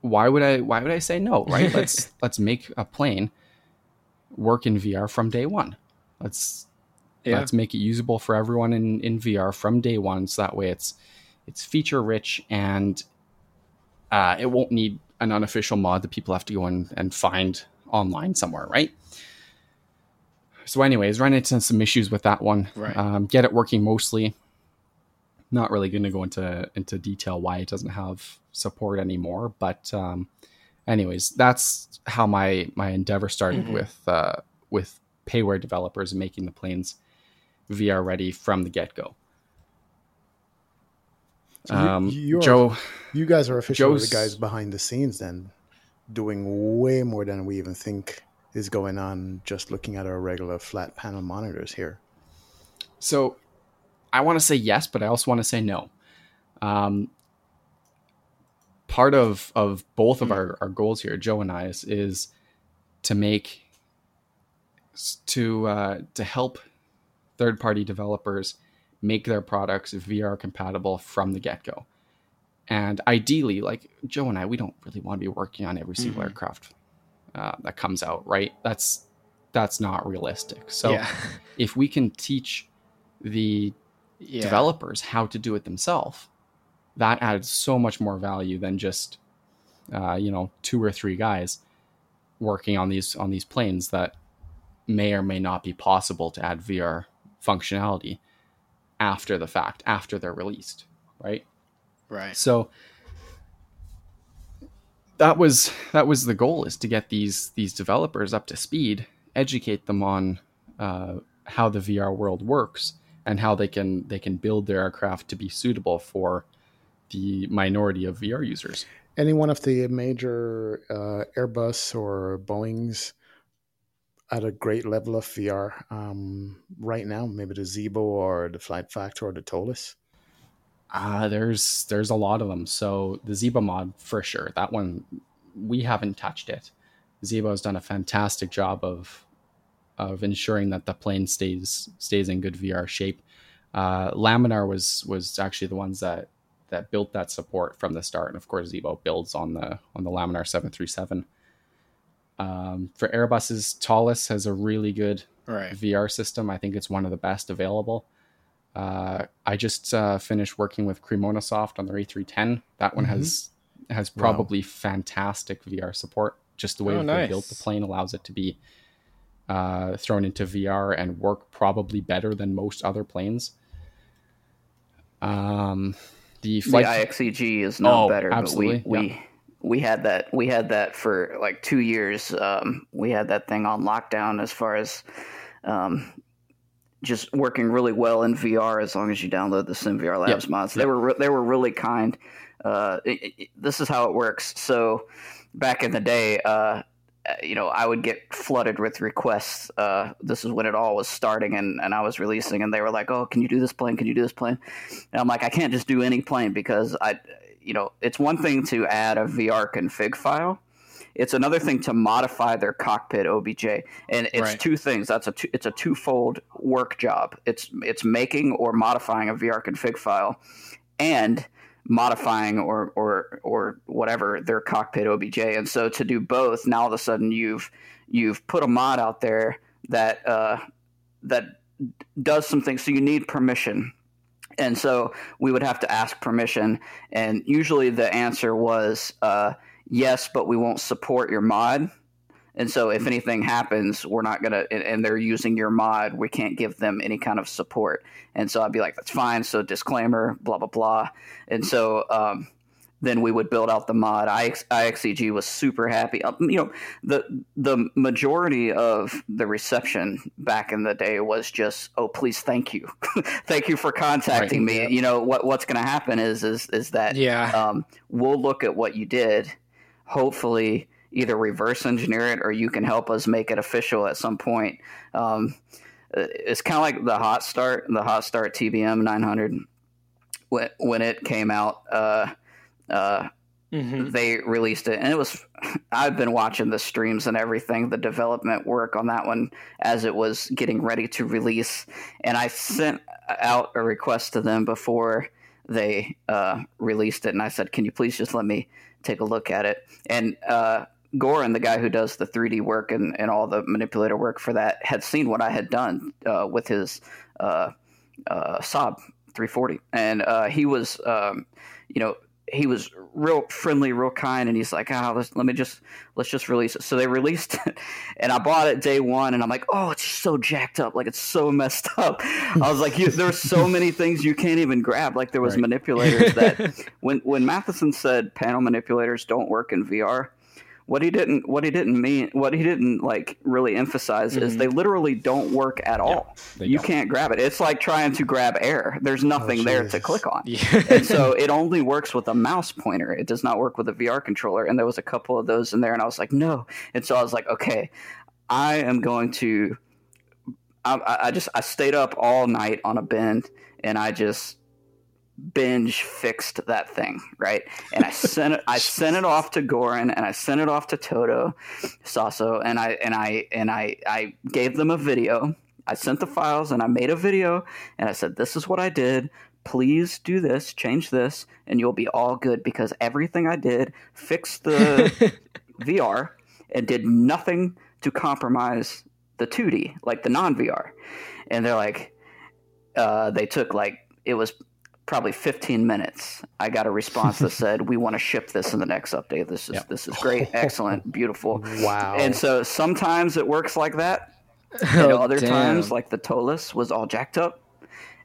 would I say no, right? Let's make a plane work in VR from day one. Let's make it usable for everyone in VR from day one. So that way it's feature rich, and it won't need an unofficial mod that people have to go and find online somewhere, right? So anyways, ran into some issues with that one. Right. Get it working mostly. Not really going to go into detail why it doesn't have support anymore. But anyways, that's how my endeavor started with payware developers and making the planes VR ready from the get-go. So you guys are officially the guys behind the scenes then, doing way more than we even think is going on just looking at our regular flat panel monitors here. So I want to say yes, but I also want to say no. Part of both of our goals here, Joe and I, is to help third-party developers make their products VR compatible from the get-go. And ideally, like Joe and I, we don't really want to be working on every single aircraft that comes out, right? That's not realistic. So if we can teach the developers how to do it themselves, that adds so much more value than just, you know, 2 or 3 guys working on these planes that may or may not be possible to add VR functionality after the fact, after they're released, right? Right. So that was the goal, is to get these developers up to speed, educate them on how the VR world works and how they can build their aircraft to be suitable for the minority of VR users. Any one of the major Airbus or Boeings at a great level of VR right now, maybe the Zibo or the Flight Factor or the Tolus? There's a lot of them. So the Zibo mod, for sure. That one, we haven't touched it. Zibo has done a fantastic job of ensuring that the plane stays in good VR shape. Laminar was actually the ones that built that support from the start. And of course, Zibo builds on the Laminar 737. For Airbus's, Tolus has a really good VR system. I think it's one of the best available. I just finished working with Cremonasoft on their A310. That one has probably fantastic VR support. Just the way they built the plane allows it to be thrown into VR and work probably better than most other planes. The IXEG is not better. Absolutely. But we had that for like 2 years. We had that thing on lockdown as far as just working really well in VR as long as you download the SimVR Labs mods. They were really kind. This is how it works. So back in the day, you know, I would get flooded with requests. This is when it all was starting and I was releasing, and they were like, "Oh, can you do this plane? Can you do this plane?" And I'm like, I can't just do any plane because you know, it's one thing to add a VR config file. It's another thing to modify their cockpit OBJ, and it's two things. It's a twofold work job. It's making or modifying a VR config file, and modifying or whatever their cockpit OBJ. And so to do both, now all of a sudden you've put a mod out there that that does some things. So you need permission. And so we would have to ask permission, and usually the answer was yes, but we won't support your mod. And so if anything happens, we're not going to – and they're using your mod, we can't give them any kind of support. And so I'd be like, that's fine, so disclaimer, blah, blah, blah. And so then we would build out the mod. IXEG was super happy. You know, the majority of the reception back in the day was just, oh, please, thank you. Thank you for contacting me. Yeah. You know, what's going to happen is that we'll look at what you did, hopefully either reverse engineer it or you can help us make it official at some point. It's kind of like the Hot Start TBM 900. When it came out, they released it, and it was, I've been watching the streams and everything, the development work on that one as it was getting ready to release. And I sent out a request to them before they released it. And I said, can you please just let me take a look at it? And Goran, the guy who does the 3D work and all the manipulator work for that, had seen what I had done with his Saab 340. And he was, you know, he was real friendly, real kind, and he's like, let's just release it. So they released it, and I bought it day one, and I'm like, oh, it's so jacked up, like it's so messed up. I was like, there's so many things you can't even grab. Like there was manipulators that when Matheson said panel manipulators don't work in VR, what he didn't really emphasize is they literally don't work at all. You can't grab it. It's like trying to grab air. There's nothing there to click on. Yeah. And so it only works with a mouse pointer. It does not work with a VR controller. And there was a couple of those in there, and I was like, no. And so I was like, okay, I am going to, I stayed up all night on a bend, and I just binge fixed that thing, right? And I sent it off to Goran, and I sent it off to Toto Sasso, and I gave them a video. I sent the files, and I made a video, and I said, this is what I did. please do this, change this, and you'll be all good, because everything I did fixed the VR and did nothing to compromise the 2D, like the non-VR. And they're like, they took like, it was probably 15 minutes. I got a response that said, we want to ship this in the next update. This is great, excellent, beautiful. Wow. And so sometimes it works like that. And other times, like the Tolus was all jacked up,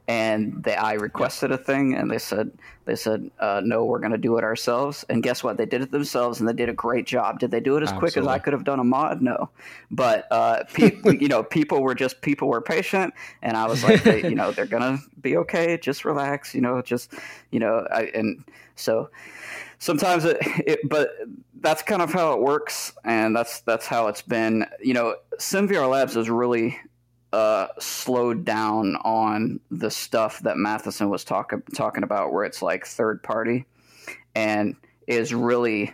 and I requested a thing, and they said no, we're going to do it ourselves. And guess what? They did it themselves, and they did a great job. Did they do it as quick as I could have done a mod? No, but people were patient, and I was like, they're going to be okay. Just relax, just. So sometimes but that's kind of how it works, and that's how it's been. SimVR Labs is really slowed down on the stuff that Matheson was talking about, where it's like third party, and is really,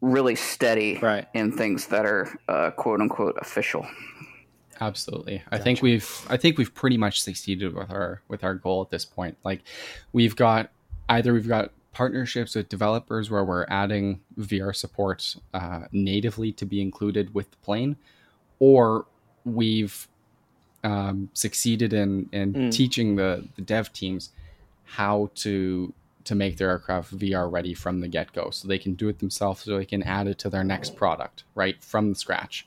really steady in things that are quote unquote official. Absolutely. Gotcha. I think we've pretty much succeeded with our goal at this point. Like, we've got partnerships with developers where we're adding VR support natively to be included with the plane, or we've succeeded in teaching the dev teams how to make their aircraft VR ready from the get-go, so they can do it themselves, so they can add it to their next product right from scratch.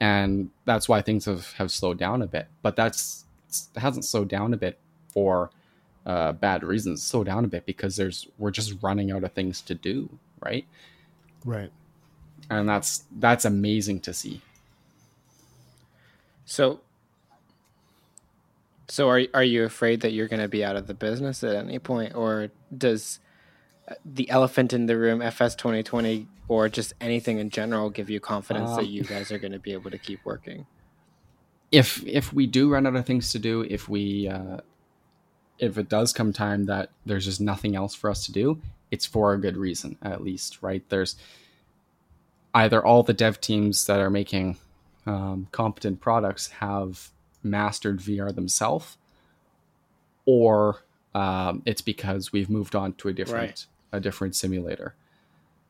And that's why things have slowed down a bit, but it hasn't slowed down a bit for bad reasons. Slow down a bit because we're just running out of things to do, right, and that's amazing to see. So are you afraid that you're going to be out of the business at any point, or does the elephant in the room FS 2020 or just anything in general give you confidence that you guys are going to be able to keep working? If we do run out of things to do, if it does come time that there's just nothing else for us to do, it's for a good reason, at least, right? There's either all the dev teams that are making competent products have mastered VR themselves, or it's because we've moved on to a different simulator.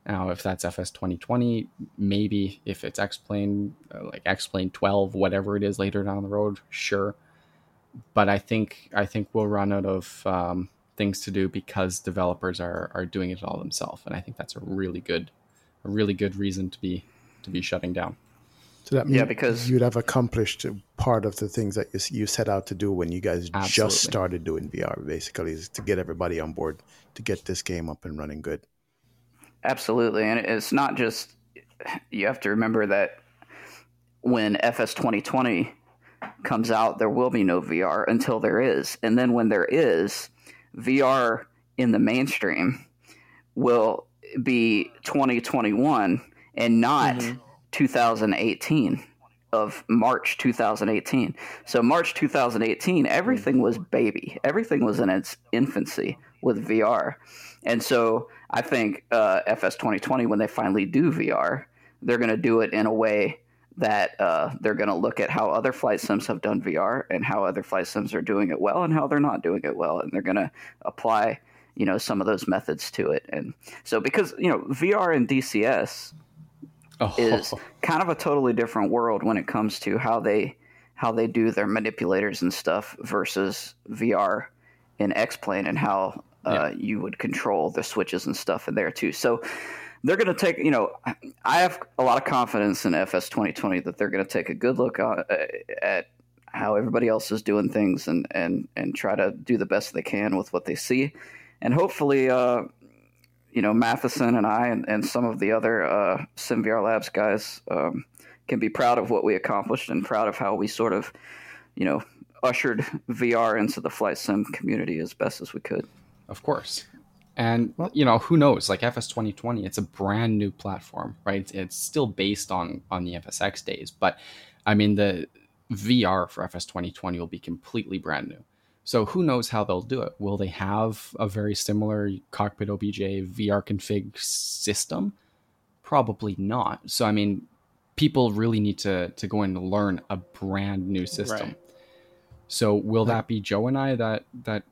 Now, if that's FS 2020, maybe if it's X-Plane, like X-Plane 12, whatever it is later down the road, sure. But I think we'll run out of things to do because developers are doing it all themselves, and I think that's a really good reason to be shutting down. So that means because you'd have accomplished part of the things that you set out to do when you guys just started doing VR. Basically, is to get everybody on board to get this game up and running good. Absolutely, and it's not just. You have to remember that when FS 2020. Comes out, there will be no VR until there is. And then when there is, VR in the mainstream will be 2021 and not 2018 of March 2018. So March 2018, everything was baby. Everything was in its infancy with VR. And so I think FS 2020, when they finally do VR, they're going to do it in a way that they're going to look at how other flight sims have done VR and how other flight sims are doing it well and how they're not doing it well. And they're going to apply, some of those methods to it. And so because, VR and DCS is kind of a totally different world when it comes to how they do their manipulators and stuff versus VR in X-Plane and how you would control the switches and stuff in there too. So they're going to take, I have a lot of confidence in FS 2020 that they're going to take a good look at how everybody else is doing things and try to do the best they can with what they see. And hopefully, Matheson and I and some of the other SimVR Labs guys can be proud of what we accomplished and proud of how we sort of, ushered VR into the flight sim community as best as we could. Of course. And, who knows, like FS 2020, it's a brand new platform, right? It's still based on the FSX days, but I mean, the VR for FS 2020 will be completely brand new. So who knows how they'll do it? Will they have a very similar cockpit OBJ VR config system? Probably not. So, I mean, people really need to go and learn a brand new system. Right. So will that be Joe and I that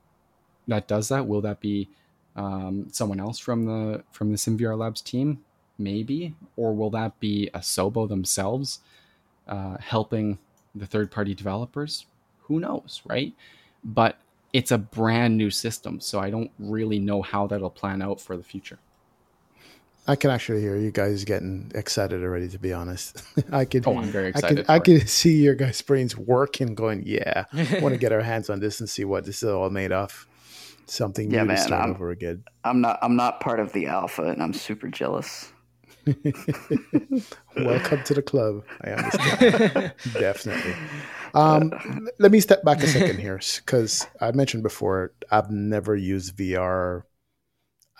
that does that? Will that be someone else from the SimVR Labs team? Maybe. Or will that be Asobo themselves helping the third-party developers? Who knows, right? But it's a brand new system, so I don't really know how that'll plan out for the future. I can actually hear you guys getting excited already, to be honest. I'm very excited. I can see your guys' brains working, going, yeah, I want to get our hands on this and see what this is all made of. Something new to start over again. I'm not part of the alpha, and I'm super jealous. Welcome to the club. I understand. Definitely. Let me step back a second here, because I mentioned before, I've never used VR.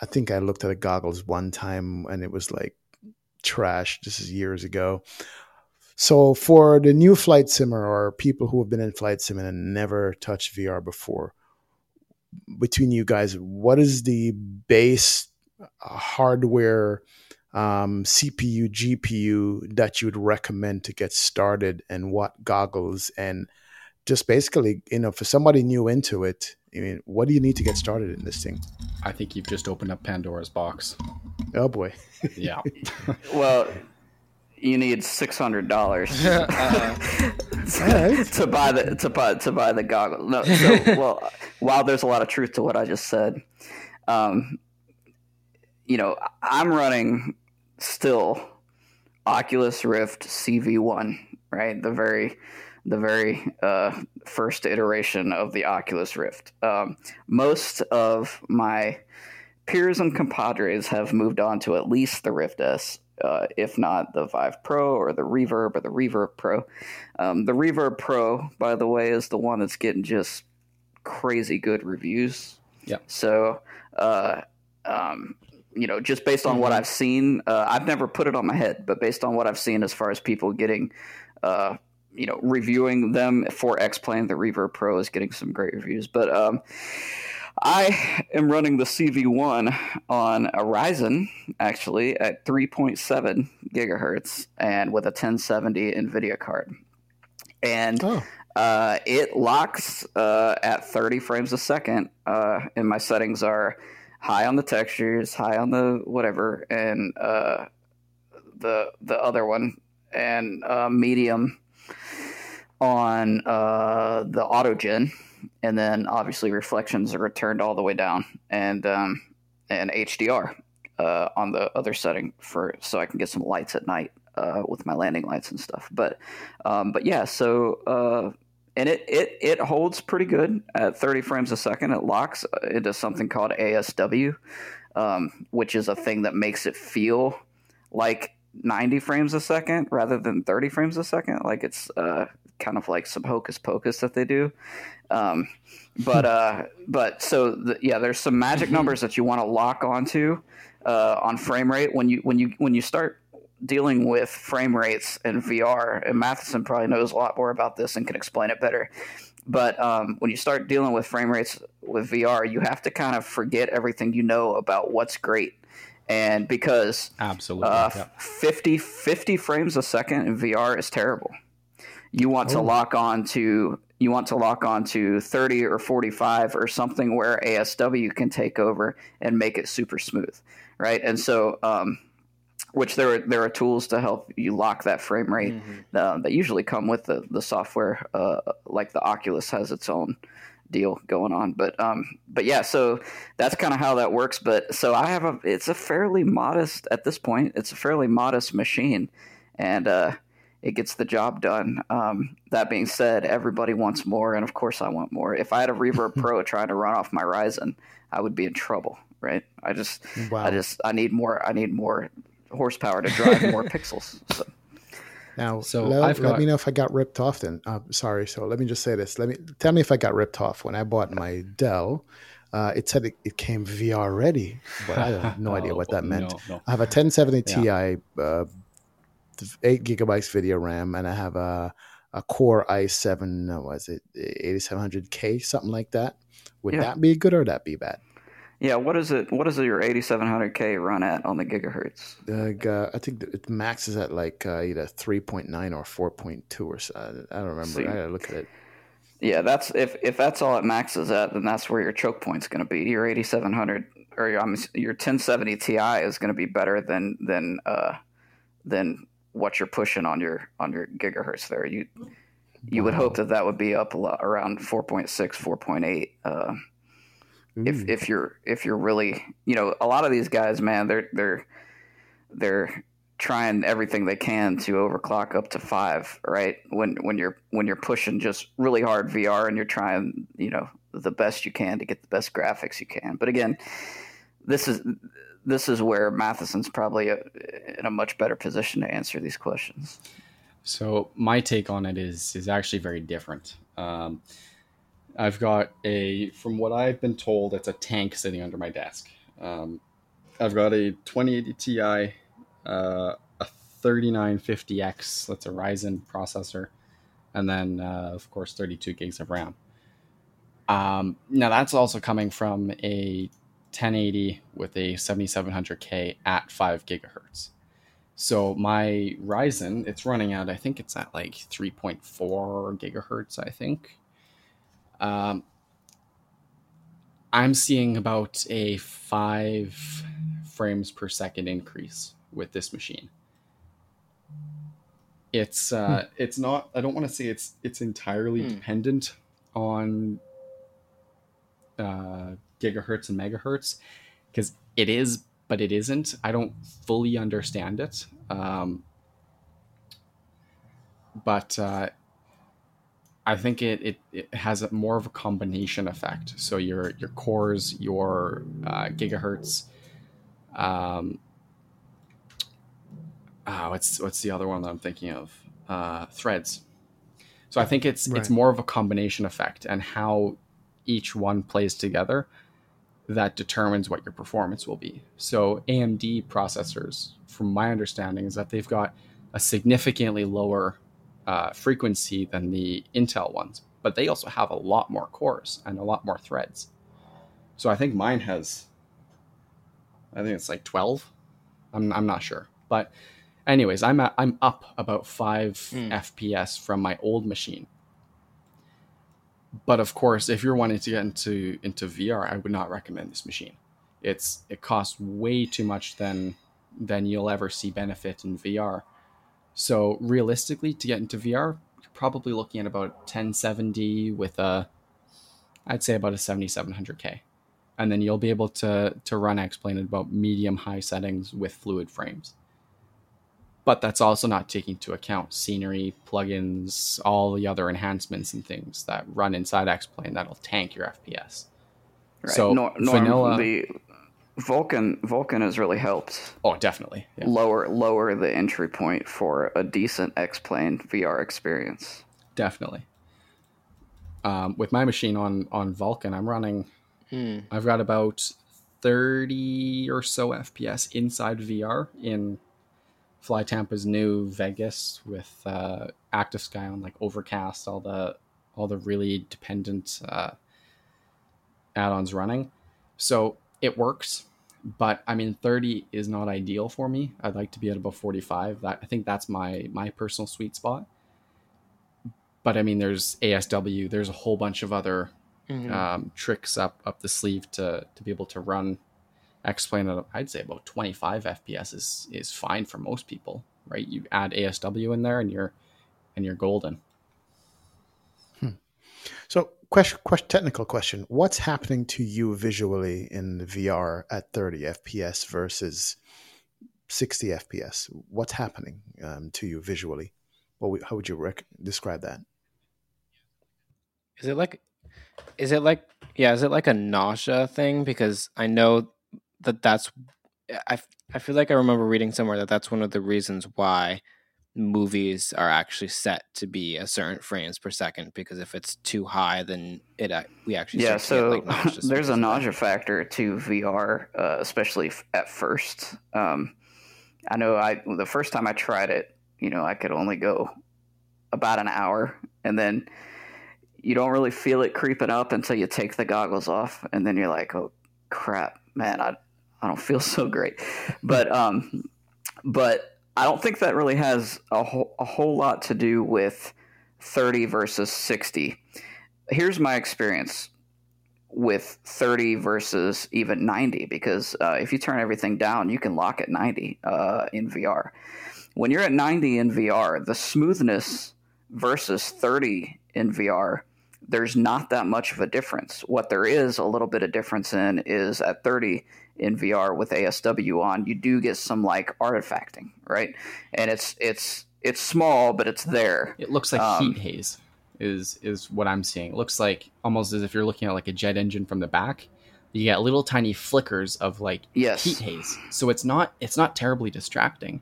I think I looked at the goggles one time and it was like trash. This is years ago. So for the new flight simmer or people who have been in flight sim and never touched VR before, between you guys, what is the base hardware, CPU, GPU that you would recommend to get started, and what goggles? And just basically, for somebody new into it, what do you need to get started in this thing? I think you've just opened up Pandora's box. Oh boy. Yeah. Well, you need $600 to buy the goggles. No, so, well, while there's a lot of truth to what I just said, I'm running still Oculus Rift CV1, right? The very first iteration of the Oculus Rift. Most of my peers and compadres have moved on to at least the Rift S, if not the Vive Pro or the Reverb Pro. The Reverb Pro, by the way, is the one that's getting just crazy good reviews. Yeah. So, just based on what I've seen, I've never put it on my head, but based on what I've seen as far as people getting, reviewing them for X-Plane, the Reverb Pro is getting some great reviews. But I am running the CV1 on a Ryzen, actually, at 3.7 gigahertz and with a 1070 NVIDIA card. And it locks at 30 frames a second, and my settings are high on the textures, high on the whatever, and the other one, and medium on the auto gen, and then obviously reflections are turned all the way down, and HDR on the other setting so I can get some lights at night with my landing lights and stuff. But yeah, so and it holds pretty good at 30 frames a second. It locks into something called ASW, which is a thing that makes it feel like 90 frames a second rather than 30 frames a second. Like it's kind of like some hocus pocus that they do. There's some magic numbers that you want to lock onto on frame rate when you start dealing with frame rates and VR. And Matheson probably knows a lot more about this and can explain it better. But when you start dealing with frame rates with VR, you have to kind of forget everything you know about what's great. And because 50 frames a second in VR is terrible. You want to lock on to 30 or 45 or something where ASW can take over and make it super smooth, right? And so which there are tools to help you lock that frame rate that usually come with the software, like the Oculus has its own deal going on. But yeah, so that's kind of how that works. But so I have it's a fairly modest machine, and it gets the job done. That being said, everybody wants more, and of course I want more. If I had a Reverb Pro trying to run off my Ryzen, I would be in trouble, right? I need more. I need more horsepower to drive more pixels. So. Now, let me know if I got ripped off. Then sorry. So let me just say this. Tell me if I got ripped off when I bought my Dell. It said it came VR ready, but I have no idea what that meant. No. I have a 1070 Ti, 8 gigabytes video RAM, and I have a Core i7. Was it 8700K, something like that? Would that be good or would that be bad? Yeah, what does your 8700K run at on the gigahertz? I think it maxes at like either 3.9 or 4.2 or so. I don't remember. I gotta look at it. Yeah, that's if that's all it maxes at, then that's where your choke point's going to be. Your 8700 or your 1070 Ti is going to be better than what you're pushing on your gigahertz there. You would hope that would be up a lot, around 4.6, 4.8. If you're really, a lot of these guys, man, they're trying everything they can to overclock up to 5, right? When you're pushing just really hard VR and you're trying, the best you can to get the best graphics you can. But again, this is where Matheson's probably in a much better position to answer these questions. So my take on it is actually very different. I've got from what I've been told, it's a tank sitting under my desk. I've got a 2080 Ti. A 3950X, that's a Ryzen processor, and then of course 32 gigs of RAM. Now that's also coming from a 1080 with a 7700K at 5 gigahertz. So my Ryzen, it's running out, I think it's at like 3.4 gigahertz, I think. I'm seeing about a 5 frames per second increase with this machine. It's it's not, I don't want to say it's entirely dependent on gigahertz and megahertz, because it is, but it isn't. I don't fully understand it. But I think it has more of a combination effect. So your cores, your gigahertz, what's the other one that I'm thinking of? Threads. So I think it's more of a combination effect, and how each one plays together that determines what your performance will be. So AMD processors, from my understanding, is that they've got a significantly lower frequency than the Intel ones, but they also have a lot more cores and a lot more threads. So I think mine has, I think it's like 12. I'm not sure, but. Anyways, I'm up about 5 FPS from my old machine. But of course, if you're wanting to get into VR, I would not recommend this machine. It costs way too much than you'll ever see benefit in VR. So realistically, to get into VR, you're probably looking at about 1070 with about a 7700K. And then you'll be able to run X-Plane at about medium-high settings with fluid frames. But that's also not taking into account scenery, plugins, all the other enhancements and things that run inside X-Plane that'll tank your FPS. Right. So vanilla, the Vulkan has really helped. Oh, definitely. Yeah. Lower the entry point for a decent X-Plane VR experience. Definitely. With my machine on Vulkan, I'm running. I've got about 30 or so FPS inside VR in FlyTampa's new Vegas with Active Sky on, like Overcast, all the really dependent add-ons running. So it works, but 30 is not ideal for me. I'd like to be at about 45. I think that's my personal sweet spot. But there's ASW, there's a whole bunch of other tricks up the sleeve to be able to run X-Plane at, I'd say, about 25 FPS is fine for most people, right? You add ASW in there and you're golden. So technical question, what's happening to you visually in the VR at 30 FPS versus 60 FPS? What's happening to you visually? How would you describe that? Is it like a nausea thing? Because I know I feel like I remember reading somewhere that that's one of the reasons why movies are actually set to be a certain frames per second, because if it's too high, then we actually start to get, like, there's a nausea factor to VR, especially at first. I know the first time I tried it, I could only go about an hour, and then you don't really feel it creeping up until you take the goggles off, and then you're like, oh crap, man, I don't feel so great. But I don't think that really has a whole lot to do with 30 versus 60. here's my experience with 30 versus even 90, because if you turn everything down, you can lock at 90 in VR. When you're at 90 in VR, the smoothness versus 30 in VR, there's not that much of a difference. What there is a little bit of difference in is at 30 in VR with ASW on, you do get some like artifacting, right? And it's small, but it's there. It looks like heat haze is what I'm seeing. It looks like almost as if you're looking at like a jet engine from the back. You get little tiny flickers of like heat haze. So it's not terribly distracting,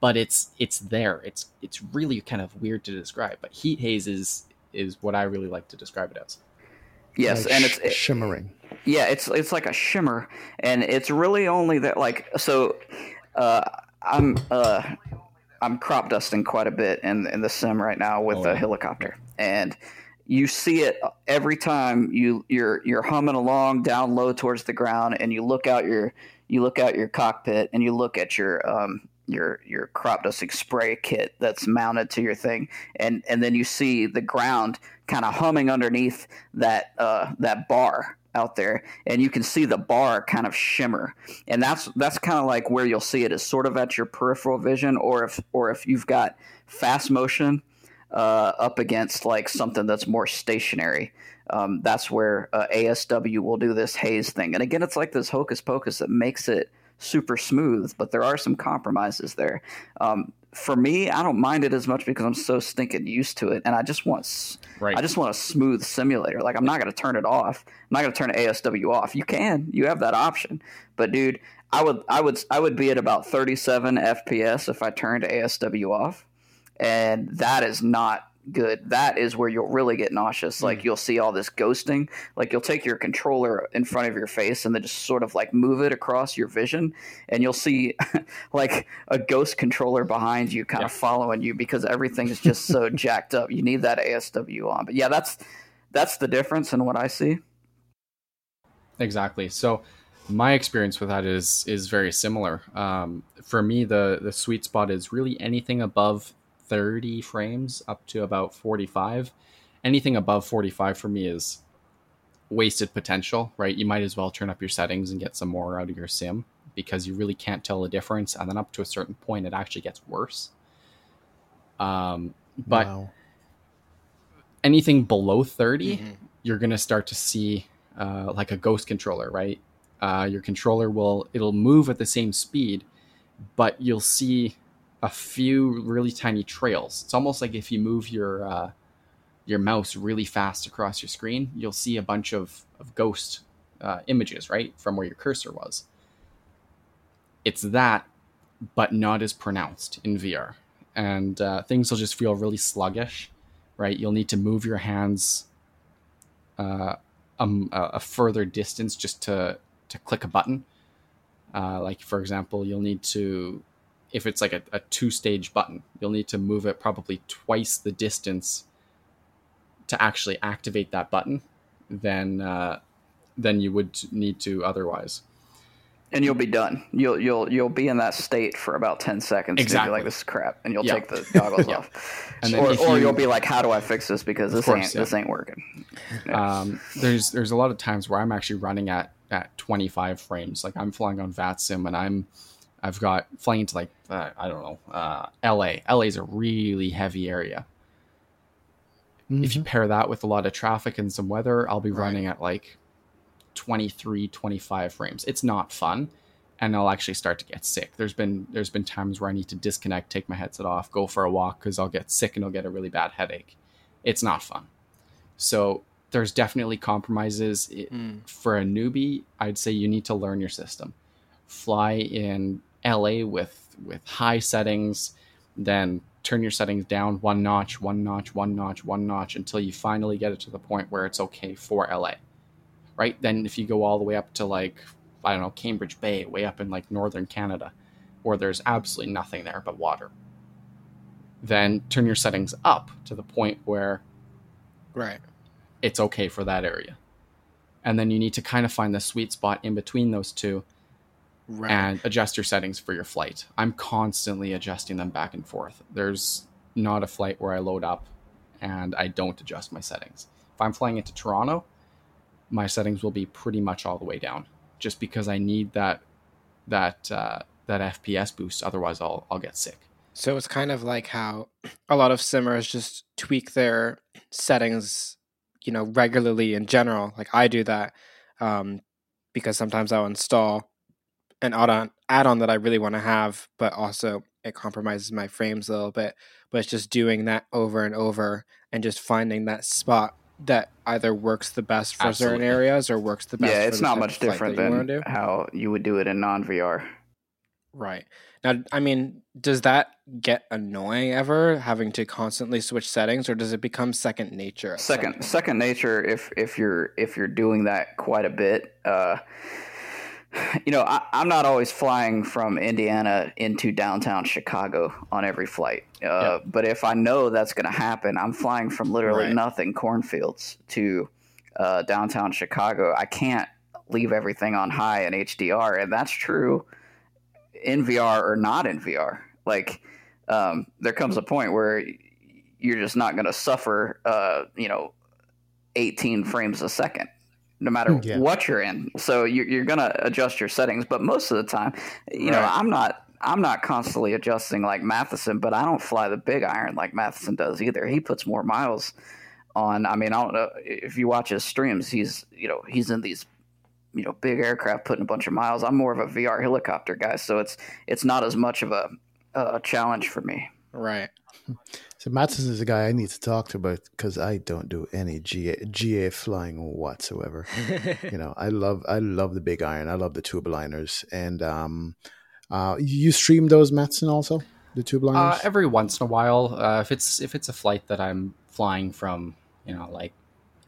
but it's there. It's really kind of weird to describe, but heat haze is what I really like to describe it as. Yes, like and it's shimmering. Yeah, it's like a shimmer, and it's really only that like so. I'm crop dusting quite a bit in the sim right now with a helicopter, and you see it every time you're humming along down low towards the ground, and you look out your cockpit and you look at your crop dusting spray kit that's mounted to your thing, and then you see the ground kind of humming underneath that bar out there, and you can see the bar kind of shimmer, and that's kind of like where you'll see it is sort of at your peripheral vision, or if you've got fast motion up against like something that's more stationary. That's where ASW will do this haze thing, and again, it's like this hocus pocus that makes it super smooth, but there are some compromises there. For me, I don't mind it as much because I'm so stinking used to it, and I just want a smooth simulator. Like, I'm not going to turn it off. I'm not going to turn ASW off. You can. You have that option. But dude, I would be at about 37 FPS if I turned ASW off, and that is not good. That is where you'll really get nauseous. Like, you'll see all this ghosting. Like, you'll take your controller in front of your face and then just sort of like move it across your vision, and you'll see like a ghost controller behind you kind of following you because everything is just so jacked up. You need that ASW on. But yeah, that's the difference in what I see. Exactly. So my experience with that is very similar. For me, the sweet spot is really anything above 30 frames up to about 45. Anything above 45 for me is wasted potential, right? You might as well turn up your settings and get some more out of your sim, because you really can't tell the difference. And then up to a certain point, it actually gets worse. But anything below 30, you're going to start to see like a ghost controller, right? Your controller it'll move at the same speed, but you'll see a few really tiny trails. It's almost like if you move your mouse really fast across your screen, you'll see a bunch of ghost images, right? From where your cursor was. It's that, but not as pronounced in VR. And things will just feel really sluggish, right? You'll need to move your hands a further distance just to click a button. Like, for example, you'll need to, if it's like a two-stage button, you'll need to move it probably twice the distance to actually activate that button than you would need to otherwise. And you'll be done. You'll be in that state for about 10 seconds. Exactly. You'll be like, this is crap, and you'll take the goggles off. And then you'll be like, how do I fix this? Because this ain't working. Yeah. There's a lot of times where I'm actually running at 25 frames. Like, I'm flying on VatSim, and I've got flying into like, I don't know, LA. LA is a really heavy area. Mm-hmm. If you pair that with a lot of traffic and some weather, I'll be running at like 23, 25 frames. It's not fun, and I'll actually start to get sick. There's been times where I need to disconnect, take my headset off, go for a walk, because I'll get sick and I'll get a really bad headache. It's not fun. So there's definitely compromises. For a newbie, I'd say you need to learn your system. Fly in LA with high settings, then turn your settings down one notch until you finally get it to the point where it's okay for LA, right? Then if you go all the way up to like, I don't know, Cambridge Bay, way up in like northern Canada, where there's absolutely nothing there but water, then turn your settings up to the point where it's okay for that area. And then you need to kind of find the sweet spot in between those two. Right. And adjust your settings for your flight. I'm constantly adjusting them back and forth. There's not a flight where I load up and I don't adjust my settings. If I'm flying into Toronto, my settings will be pretty much all the way down, just because I need that FPS boost. Otherwise, I'll get sick. So it's kind of like how a lot of simmers just tweak their settings, you know, regularly in general. Like I do that because sometimes I'll install an add-on that I really want to have, but also it compromises my frames a little bit. But it's just doing that over and over and just finding that spot that either works the best for Absolutely. Certain areas or works the best for the it's not much different than how you would do it in non-VR. Right. Now, I mean, does that get annoying ever, having to constantly switch settings, or does it become second nature? Second nature if you're doing that quite a bit. You know, I'm not always flying from Indiana into downtown Chicago on every flight. But if I know that's going to happen, I'm flying from literally nothing, cornfields, to downtown Chicago. I can't leave everything on high in HDR, and that's true in VR or not in VR. Like, there comes a point where you're just not going to suffer, 18 frames a second, no matter what you're in. So you're going to adjust your settings, but most of the time, you know, I'm not constantly adjusting like Matheson, but I don't fly the big iron like Matheson does either. He puts more miles on. I mean, I don't know if you watch his streams, he's in these, big aircraft putting a bunch of miles. I'm more of a VR helicopter guy, so it's not as much of a challenge for me. Right. So Matheson is a guy I need to talk to about, because I don't do any GA flying whatsoever. I love the big iron. I love the tube liners. And you stream those, Matheson, also, the tube liners? Every once in a while, if it's a flight that I'm flying from, like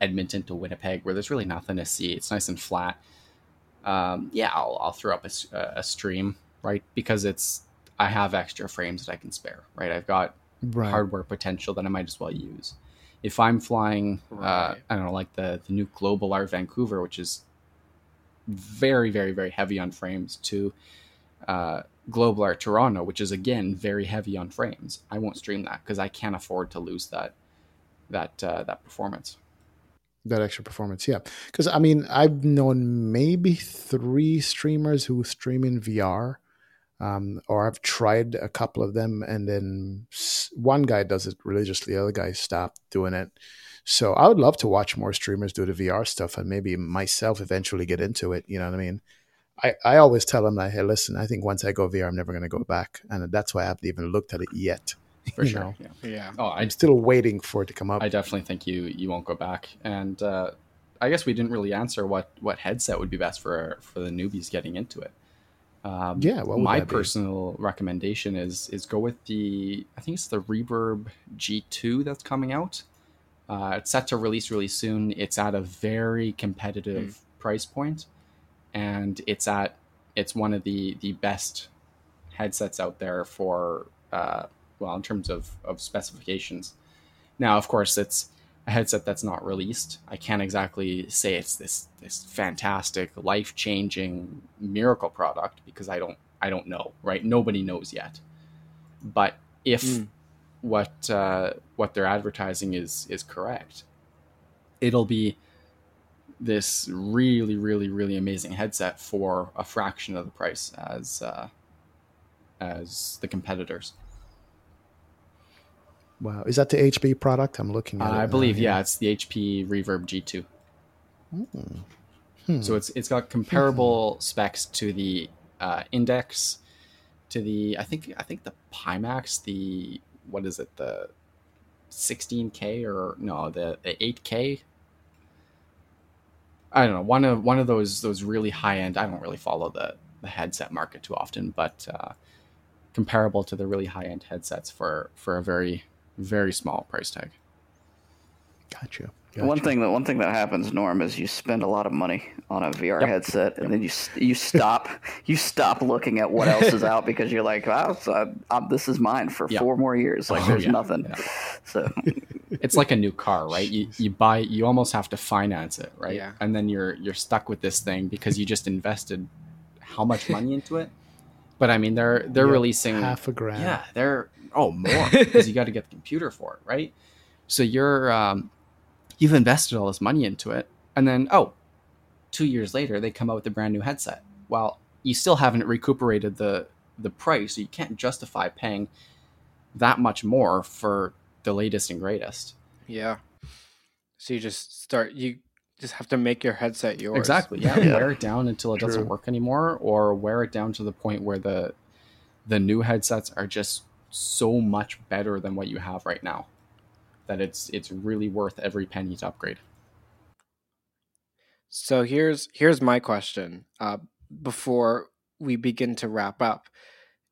Edmonton to Winnipeg, where there's really nothing to see, it's nice and flat. I'll throw up a stream, right? Because I have extra frames that I can spare, right? I've got hardware potential that I might as well use. If I'm flying, like the new Global Art Vancouver, which is very, very, very heavy on frames, to Global Art Toronto, which is again very heavy on frames, I won't stream that because I can't afford to lose that performance. That extra performance, yeah. Because, I mean, I've known maybe 3 streamers who stream in VR, or I've tried a couple of them, and then one guy does it religiously, the other guy stopped doing it. So I would love to watch more streamers do the VR stuff and maybe myself eventually get into it, you know what I mean? I always tell them, like, hey, listen, I think once I go VR, I'm never going to go back. And that's why I haven't even looked at it yet. For sure. Yeah. Oh, I'm still waiting for it to come up. I definitely think you won't go back. And I guess we didn't really answer what headset would be best for the newbies getting into it. My personal recommendation is go with the Reverb G2 that's coming out. It's set to release really soon. It's at a very competitive price point, and it's one of the best headsets out there for in terms of specifications. Now, of course, it's a headset that's not released. I can't exactly say it's this fantastic, life-changing miracle product, because I don't know, right? Nobody knows yet. But if what they're advertising is correct, it'll be this really, really, really amazing headset for a fraction of the price as the competitors. Wow. Is that the HP product? I'm looking at it. I believe, it's the HP Reverb G2. So it's got comparable specs to the Index, to the, I think the Pimax, the 16K the 8K? I don't know. One of those really high-end, I don't really follow the headset market too often, but comparable to the really high-end headsets for a very... very small price tag. Gotcha. One thing that happens, Norm, is you spend a lot of money on a VR headset, and then you stop looking at what else is out, because you're like, this is mine for 4 more years. Like, there's nothing. Yeah. So it's like a new car, right? You buy it, you almost have to finance it, right? Yeah. And then you're stuck with this thing because you just invested how much money into it. But I mean, they're releasing half a grand. Yeah, they're more because you got to get the computer for it, right? So you've invested all this money into it, and then, 2 years later, they come out with a brand new headset. Well, you still haven't recuperated the price, so you can't justify paying that much more for the latest and greatest. Yeah. So you just have to make your headset yours. Exactly. Yeah. Wear it down until it doesn't work anymore, or wear it down to the point where the new headsets are just so much better than what you have right now that it's really worth every penny to upgrade. So here's my question. Before we begin to wrap up,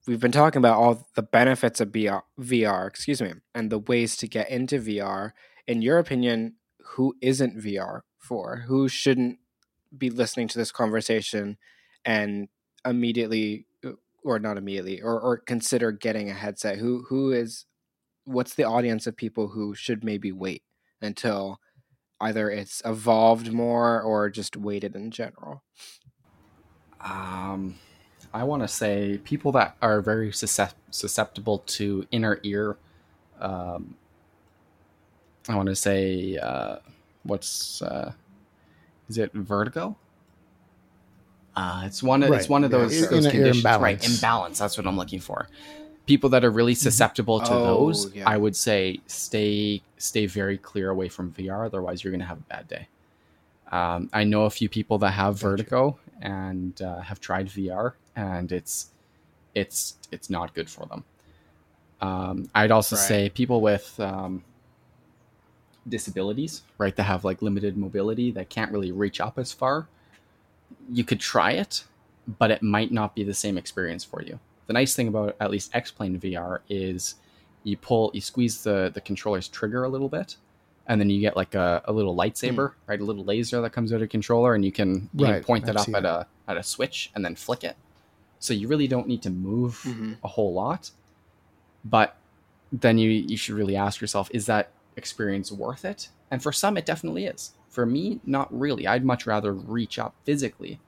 we've been talking about all the benefits of VR, and the ways to get into VR. In your opinion, who isn't VR for? Who shouldn't be listening to this conversation and or consider getting a headset? What's the audience of people who should maybe wait until either it's evolved more or just waited in general? I want to say people that are very susceptible to inner ear. I want to say, is it vertigo? It's one of those conditions, imbalance. Right? Imbalance. That's what I'm looking for. People that are really susceptible to those, yeah. I would say stay very clear away from VR. Otherwise, you're going to have a bad day. I know a few people that have vertigo and have tried VR, and it's not good for them. I'd also say people with disabilities, right, that have like limited mobility, that can't really reach up as far. You could try it, but it might not be the same experience for you. The nice thing about at least X-Plane VR is you squeeze the controller's trigger a little bit, and then you get like a little lightsaber, right? A little laser that comes out of the controller, and you can point that up at a switch and then flick it. So you really don't need to move a whole lot. But then you should really ask yourself, is that experience worth it? And for some, it definitely is. For me, not really. I'd much rather reach up physically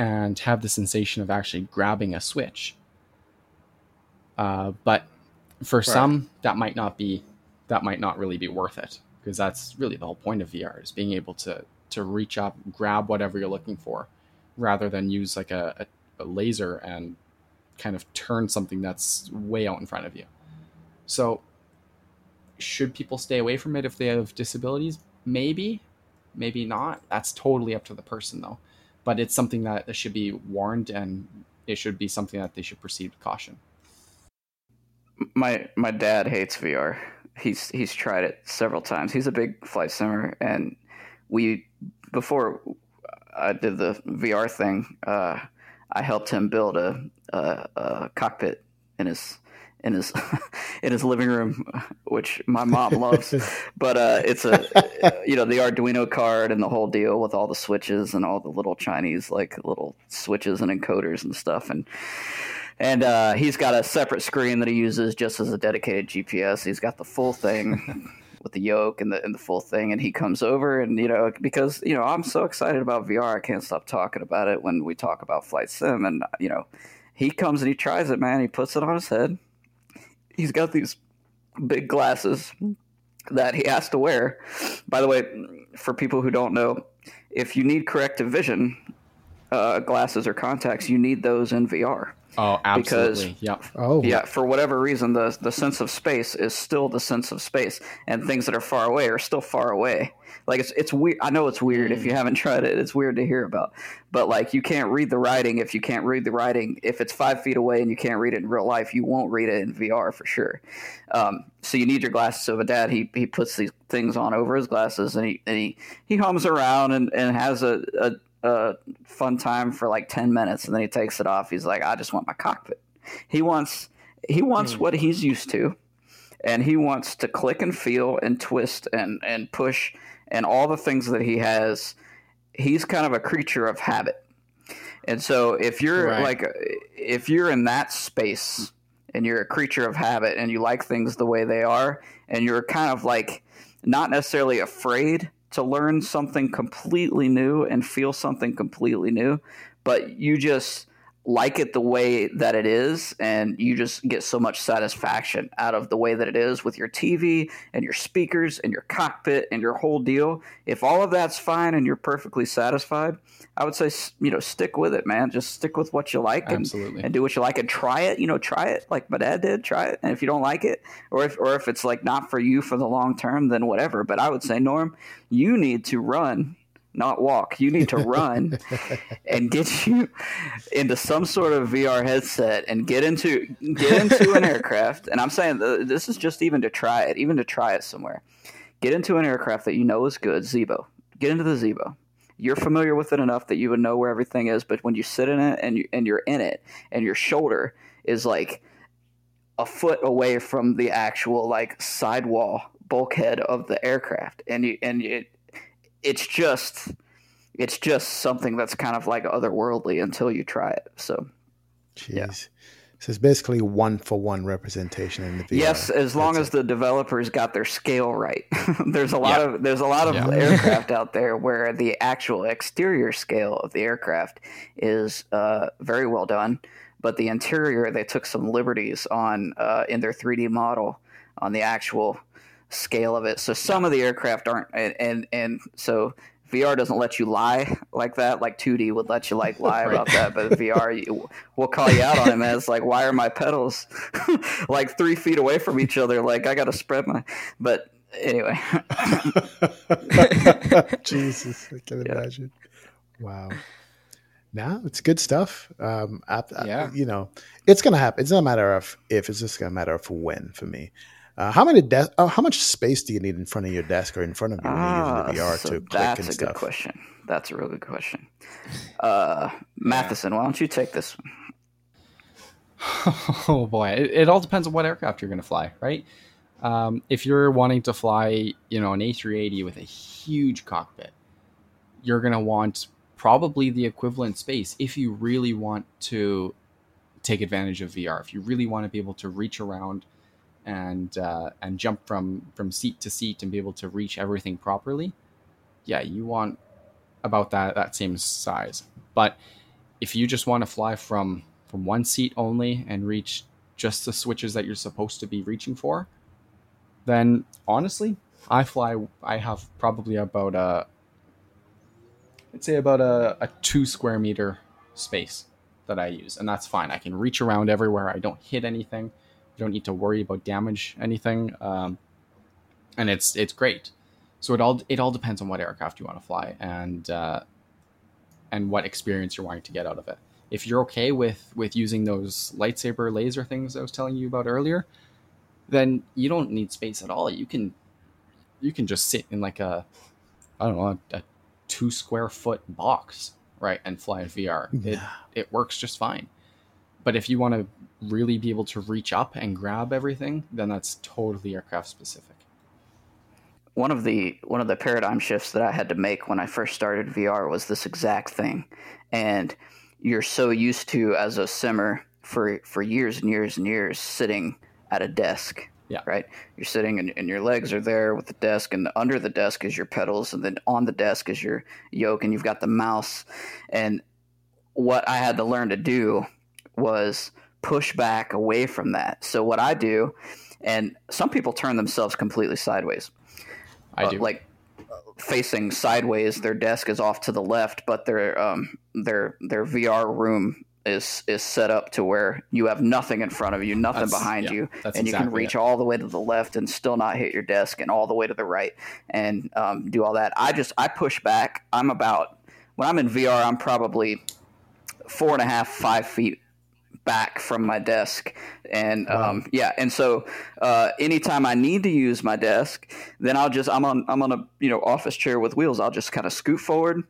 and have the sensation of actually grabbing a switch. But for some, that might not really be worth it, because that's really the whole point of VR, is being able to reach up, grab whatever you're looking for, rather than use like a laser and kind of turn something that's way out in front of you. So should people stay away from it if they have disabilities? Maybe, maybe not. That's totally up to the person, though. But it's something that should be warned, and it should be something that they should proceed with caution. My dad hates VR. He's tried it several times. He's a big flight simmer, and before I did the VR thing, I helped him build a cockpit in his in his living room, which my mom loves. But it's the Arduino card and the whole deal with all the switches and all the little Chinese little switches and encoders and stuff. And he's got a separate screen that he uses just as a dedicated GPS. He's got the full thing with the yoke and the full thing. And he comes over and, because, I'm so excited about VR, I can't stop talking about it when we talk about Flight Sim. And, he comes and he tries it, man. He puts it on his head. He's got these big glasses that he has to wear. By the way, for people who don't know, if you need corrective vision glasses or contacts, you need those in VR. Oh, absolutely. Because, for whatever reason, the sense of space is still the sense of space, and things that are far away are still far away. Like, it's weird. I know it's weird if you haven't tried it. It's weird to hear about. But, you can't read the writing. If you can't read the writing, if it's 5 feet away and you can't read it in real life, you won't read it in VR for sure. So you need your glasses. So my dad, he puts these things on over his glasses, and he hums around and has a fun time for 10 minutes, and then he takes it off. He's like, I just want my cockpit. He wants what he's used to, and he wants to click and feel and twist and push and all the things that he has. He's kind of a creature of habit. And so if you're if you're in that space and you're a creature of habit and you like things the way they are, and you're kind of not necessarily afraid to learn something completely new and feel something completely new, but you just like it the way that it is, and you just get so much satisfaction out of the way that it is with your TV and your speakers and your cockpit and your whole deal. If all of that's fine and you're perfectly satisfied, I would say, you know, stick with it, man. Just stick with what you like and do what you like and try it, you know, try it like my dad did, try it. And if you don't like it, or if it's like not for you for the long term, then whatever. But I would say, Norm, you need to run, not walk. You need to run and get you into some sort of VR headset and get into an aircraft. And I'm saying this is just even to try it somewhere. Get into an aircraft that you know is good, Zibo. Get into the Zibo. You're familiar with it enough that you would know where everything is, but when you sit in it and you're in it and your shoulder is like a foot away from the actual like sidewall bulkhead of the aircraft, it's just something that's kind of like otherworldly until you try it. So, jeez. Yeah. So it's basically 1-for-1 representation in the VR. Yes, as long as the developers got their scale right. there's a lot of aircraft out there where the actual exterior scale of the aircraft is very well done, but the interior they took some liberties on in their 3D model on the actual scale of it. So some of the aircraft aren't, and so VR doesn't let you lie like that. Like 2D would let you like lie about that, but VR will call you out on it, man. It's like, why are my pedals like 3 feet away from each other? Like I got to spread my. But anyway, Jesus, I can imagine. Wow. No, it's good stuff. You know, it's gonna happen. It's not a matter of if. It's just a matter of when for me. How much space do you need in front of your desk or in front of you when you use the VR to click and stuff? That's a good question. That's a real good question. Matheson, why don't you take this one? Oh, boy. It all depends on what aircraft you're going to fly, right? If you're wanting to fly, you know, an A380 with a huge cockpit, you're going to want probably the equivalent space if you really want to take advantage of VR, if you really want to be able to reach around and jump from seat to seat and be able to reach everything properly. Yeah, you want about that same size. But if you just want to fly from one seat only and reach just the switches that you're supposed to be reaching for, then honestly, I have probably about a 2 square meter space that I use, and that's fine. I can reach around everywhere. I don't hit anything. Don't need to worry about damage anything, and it's great. So it all depends on what aircraft you want to fly and what experience you're wanting to get out of it. If you're okay with using those lightsaber laser things I was telling you about earlier, then you don't need space at all. You can just sit in like a 2 square foot box, right, and fly in VR. Yeah. It works just fine. But if you want to really be able to reach up and grab everything, then that's totally aircraft specific. One of the paradigm shifts that I had to make when I first started VR was this exact thing. And you're so used to, as a simmer for years and years and years, sitting at a desk. Yeah. Right. You're sitting and your legs are there with the desk, and under the desk is your pedals, and then on the desk is your yoke, and you've got the mouse. And what I had to learn to do was push back away from that. So what I do, and some people turn themselves completely sideways. I do. Like facing sideways, their desk is off to the left, but their VR room is set up to where you have nothing in front of you, nothing behind you, and you can reach all the way to the left and still not hit your desk, and all the way to the right and do all that. I push back. When I'm in VR, I'm probably 4.5, 5 feet back from my desk, and wow. So anytime I need to use my desk, then I'm on a office chair with wheels. I'll just kind of scoot forward,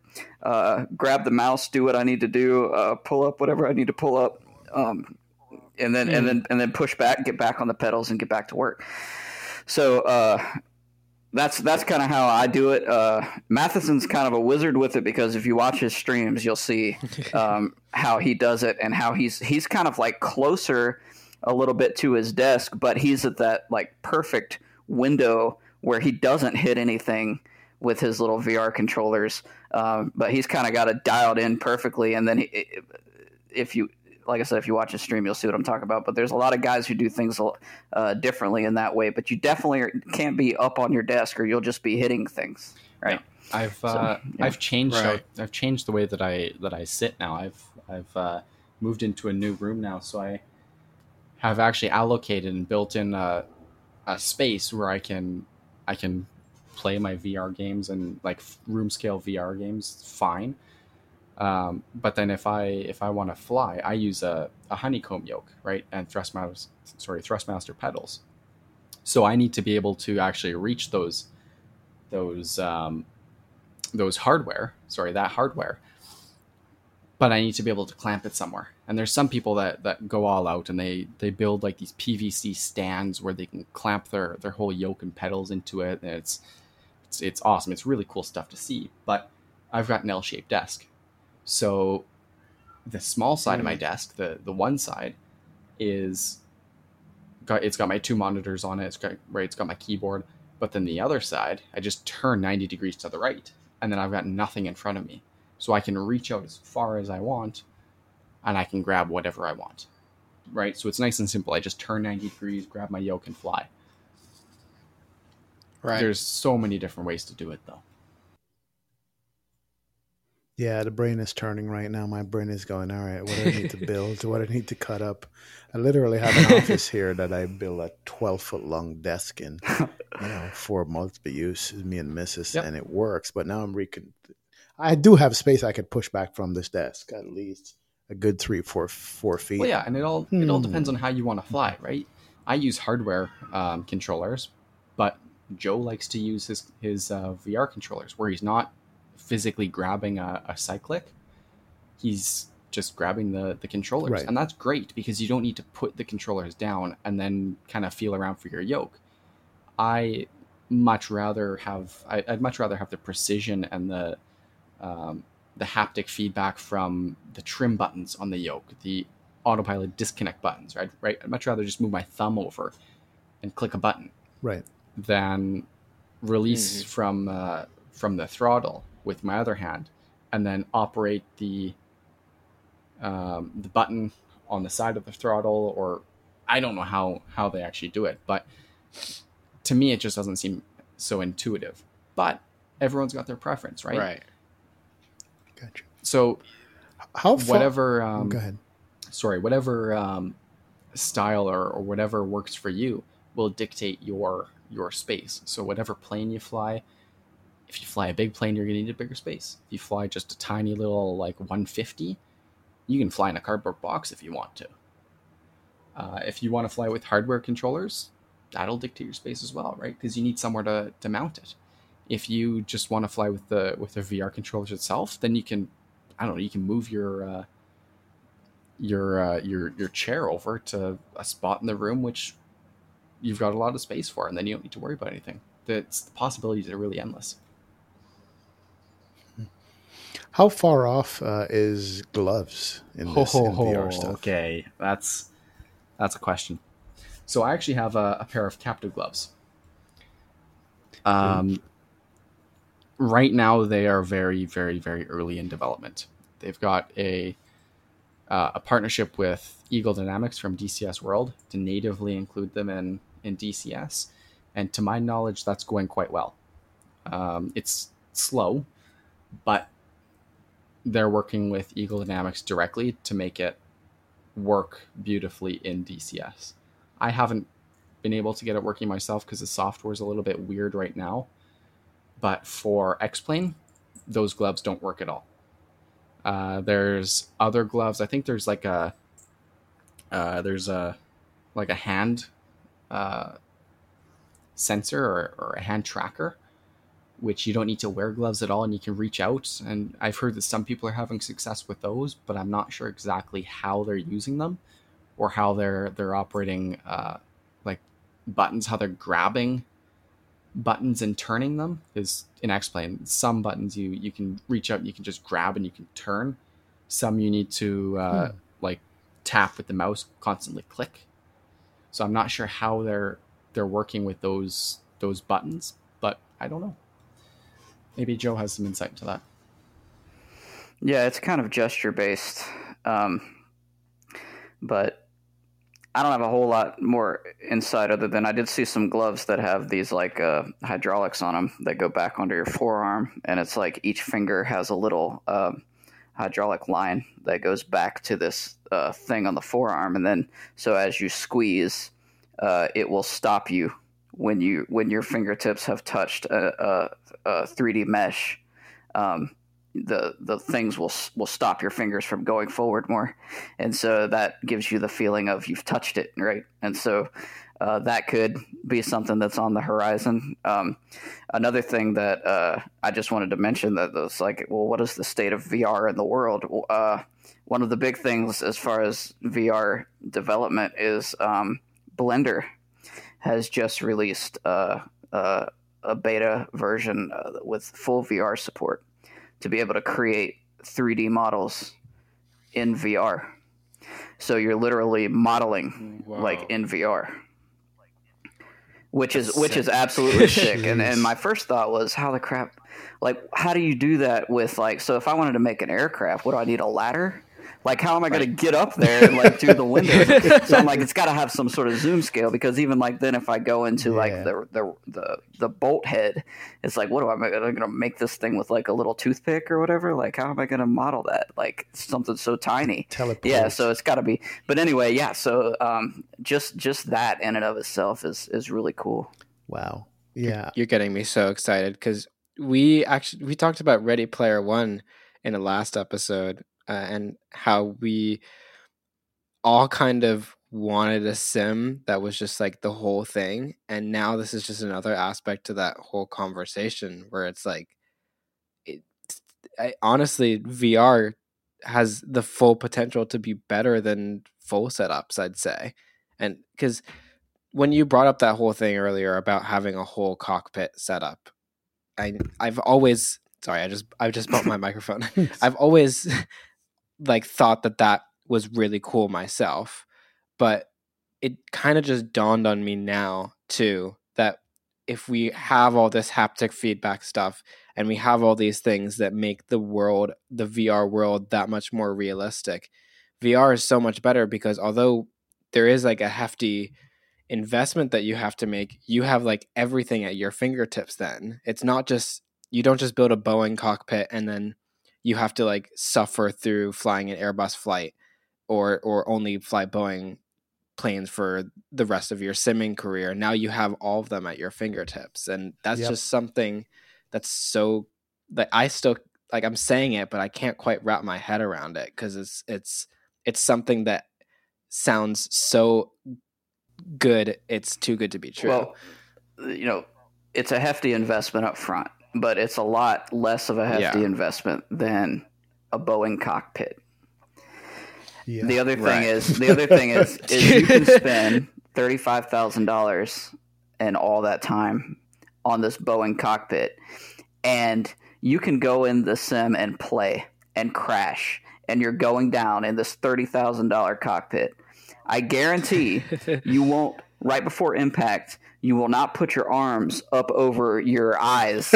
grab the mouse, do what I need to do, pull up whatever I need to pull up, and then push back, get back on the pedals, and get back to work. So that's kind of how I do it. Matheson's kind of a wizard with it, because if you watch his streams, you'll see how he does it, and how he's kind of like closer a little bit to his desk, but he's at that like perfect window where he doesn't hit anything with his little VR controllers. But he's kind of got it dialed in perfectly. And then if you like I said, if you watch a stream, you'll see what I'm talking about. But there's a lot of guys who do things differently in that way. But you definitely can't be up on your desk, or you'll just be hitting things, right? Yeah. I've changed the way that I sit now. I've moved into a new room now, so I have actually allocated and built in a space where I can play my VR games and like room scale VR games fine. But then if I want to fly, I use a honeycomb yoke, right? And Thrustmaster pedals. So I need to be able to actually reach that hardware, but I need to be able to clamp it somewhere. And there's some people that go all out and they build like these PVC stands where they can clamp their whole yoke and pedals into it. And it's awesome. It's really cool stuff to see, but I've got an L-shaped desk. So the small side of my desk, the one side it's got my two monitors on it. It's got my keyboard, but then the other side, I just turn 90 degrees to the right. And then I've got nothing in front of me. So I can reach out as far as I want, and I can grab whatever I want, right? So it's nice and simple. I just turn 90 degrees, grab my yoke, and fly. Right. There's so many different ways to do it, though. Yeah, the brain is turning right now. My brain is going, all right, what do I need to build? What do I need to cut up? I literally have an office here that I built a 12-foot-long desk in for multiple use, me and Mrs., and it works. But now I do have space I could push back from this desk, at least a good 3-4 feet. Well, yeah, and it all depends on how you want to fly, right? I use hardware controllers, but Joe likes to use his VR controllers where he's not physically grabbing a cyclic. He's just grabbing the controllers. Right. And that's great because you don't need to put the controllers down and then kind of feel around for your yoke. I'd much rather have the precision and the haptic feedback from the trim buttons on the yoke, the autopilot disconnect buttons, right? I'd much rather just move my thumb over and click a button, right, than release from the throttle with my other hand and then operate the button on the side of the throttle, or I don't know how they actually do it, but to me it just doesn't seem so intuitive. But everyone's got their preference, right? Right. Gotcha. So, whatever style or whatever works for you will dictate your space. So whatever plane you fly, if you fly a big plane, you're gonna need a bigger space. If you fly just a tiny little like 150, you can fly in a cardboard box if you want to. If you want to fly with hardware controllers, that'll dictate your space as well, right? Because you need somewhere to mount it. If you just want to fly with the VR controllers itself, then you can move your chair over to a spot in the room which you've got a lot of space for, and then you don't need to worry about anything. The possibilities are really endless. How far off is gloves in VR stuff? Okay, that's a question. So I actually have a pair of captive gloves. Right now they are very, very, very early in development. They've got a partnership with Eagle Dynamics from DCS World to natively include them in DCS. And to my knowledge, that's going quite well. It's slow, but they're working with Eagle Dynamics directly to make it work beautifully in DCS. I haven't been able to get it working myself because the software is a little bit weird right now. But for X-Plane, those gloves don't work at all. There's other gloves. I think there's like a hand sensor or a hand tracker, which you don't need to wear gloves at all, and you can reach out. And I've heard that some people are having success with those, but I'm not sure exactly how they're using them or how they're operating like buttons, how they're grabbing buttons and turning them. Is in X-Plane, some buttons you can reach out and you can just grab and you can turn. Some you need to like tap with the mouse, constantly click. So I'm not sure how they're working with those buttons, but I don't know. Maybe Joe has some insight into that. Yeah, it's kind of gesture based. But I don't have a whole lot more insight other than I did see some gloves that have these like hydraulics on them that go back onto your forearm, and it's like each finger has a little hydraulic line that goes back to this thing on the forearm, and then so as you squeeze, it will stop you when your fingertips have touched a 3D mesh. The things will stop your fingers from going forward more, and so that gives you the feeling of you've touched it, right? And so that could be something that's on the horizon. Another thing that I just wanted to mention that was like, well, what is the state of VR in the world? One of the big things as far as VR development is Blender has just released a beta version with full VR support to be able to create 3D models in VR. So you're literally modeling like in VR, which is absolutely sick. And my first thought was, how the crap, like, how do you do that with like, so if I wanted to make an aircraft, what do I need, a ladder? Like, how am I going to get up there and like do the window? So I'm like, it's got to have some sort of zoom scale, because even like then if I go into like the bolt head, it's like, what do I make? Am I going to make this thing with like a little toothpick or whatever? Like, how am I going to model that? Like something so tiny. Teleport. Yeah. So it's got to be. But anyway, yeah. So just that in and of itself is really cool. Wow. Yeah. You're getting me so excited, because we talked about Ready Player One in the last episode. And how we all kind of wanted a sim that was just like the whole thing. And now this is just another aspect to that whole conversation where it's like, honestly, VR has the full potential to be better than full setups, I'd say. And because when you brought up that whole thing earlier about having a whole cockpit setup, I've always, sorry, I just bumped my microphone. I've always... like thought that was really cool myself, but it kind of just dawned on me now too that if we have all this haptic feedback stuff and we have all these things that make the VR world that much more realistic, VR is so much better, because although there is like a hefty investment that you have to make, you have like everything at your fingertips then. It's not just, you don't just build a Boeing cockpit and then you have to like suffer through flying an Airbus flight or only fly Boeing planes for the rest of your simming career. Now you have all of them at your fingertips. And that's just something that's so, like, I still, like, I'm saying it, but I can't quite wrap my head around it, because it's something that sounds so good. It's too good to be true. Well, you know, it's a hefty investment up front, but it's a lot less of a hefty investment than a Boeing cockpit. Yeah, the other thing is you can spend $35,000 and all that time on this Boeing cockpit, and you can go in the sim and play and crash, and you're going down in this $30,000 cockpit. I guarantee you won't, right before impact, you will not put your arms up over your eyes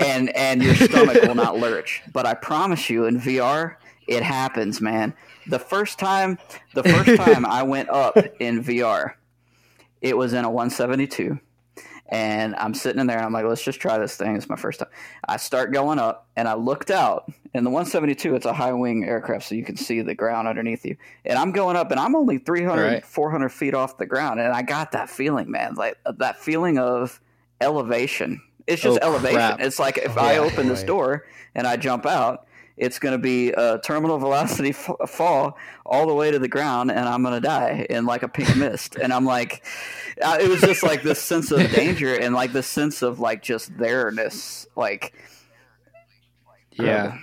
and your stomach will not lurch. But I promise you, in VR, it happens, man. The first time I went up in VR, it was in a 172. And I'm sitting in there and I'm like, let's just try this thing. It's my first time. I start going up and I looked out, and the 172, it's a high wing aircraft, so you can see the ground underneath you. And I'm going up and I'm only 400 feet off the ground. And I got that feeling, man, like that feeling of elevation. It's just elevation. Crap. It's like if I open this door and I jump out, it's going to be a terminal velocity fall all the way to the ground, and I'm going to die in like a pink mist. And I'm like, it was just like this sense of danger and like this sense of like just there-ness. Like, yeah.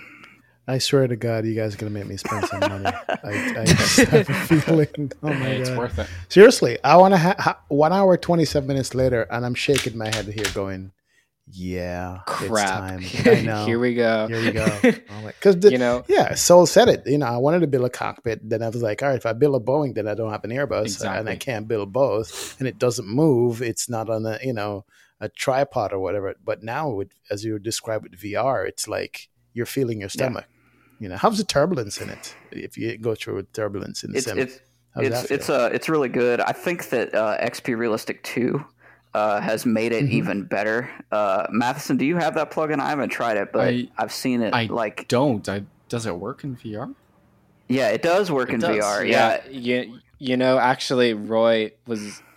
I swear to God, you guys are going to make me spend some money. I just have a feeling. Oh my God. It's worth it. Seriously, I want to 1 hour, 27 minutes later, and I'm shaking my head here going, yeah, crap. It's time. I know. Here we go. Because you know, Sol said it. You know, I wanted to build a cockpit. Then I was like, all right, if I build a Boeing, then I don't have an Airbus, and I can't build both, and it doesn't move. It's not on a a tripod or whatever. But now, as you described with VR, it's like you're feeling your stomach. Yeah. You know, how's the turbulence in it? If you go through with turbulence in the sim, It's really good. I think that XP Realistic 2 has made it even better. Matheson, do you have that plugin? I haven't tried it, but I've seen it. Does it work in VR? Yeah, it does work VR. Yeah. You know, actually, Roy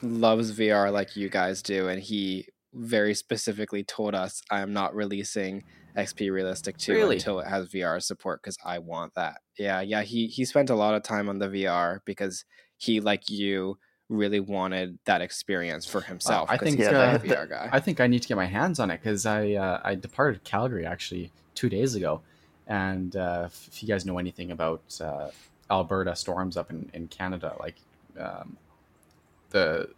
loves VR like you guys do, and he very specifically told us, I'm not releasing XP Realistic 2 until it has VR support because I want that. Yeah, he spent a lot of time on the VR because he, like you, really wanted that experience for himself. I think he's a VR guy. I think I need to get my hands on it because I departed Calgary actually 2 days ago, and if you guys know anything about Alberta storms up in Canada, like the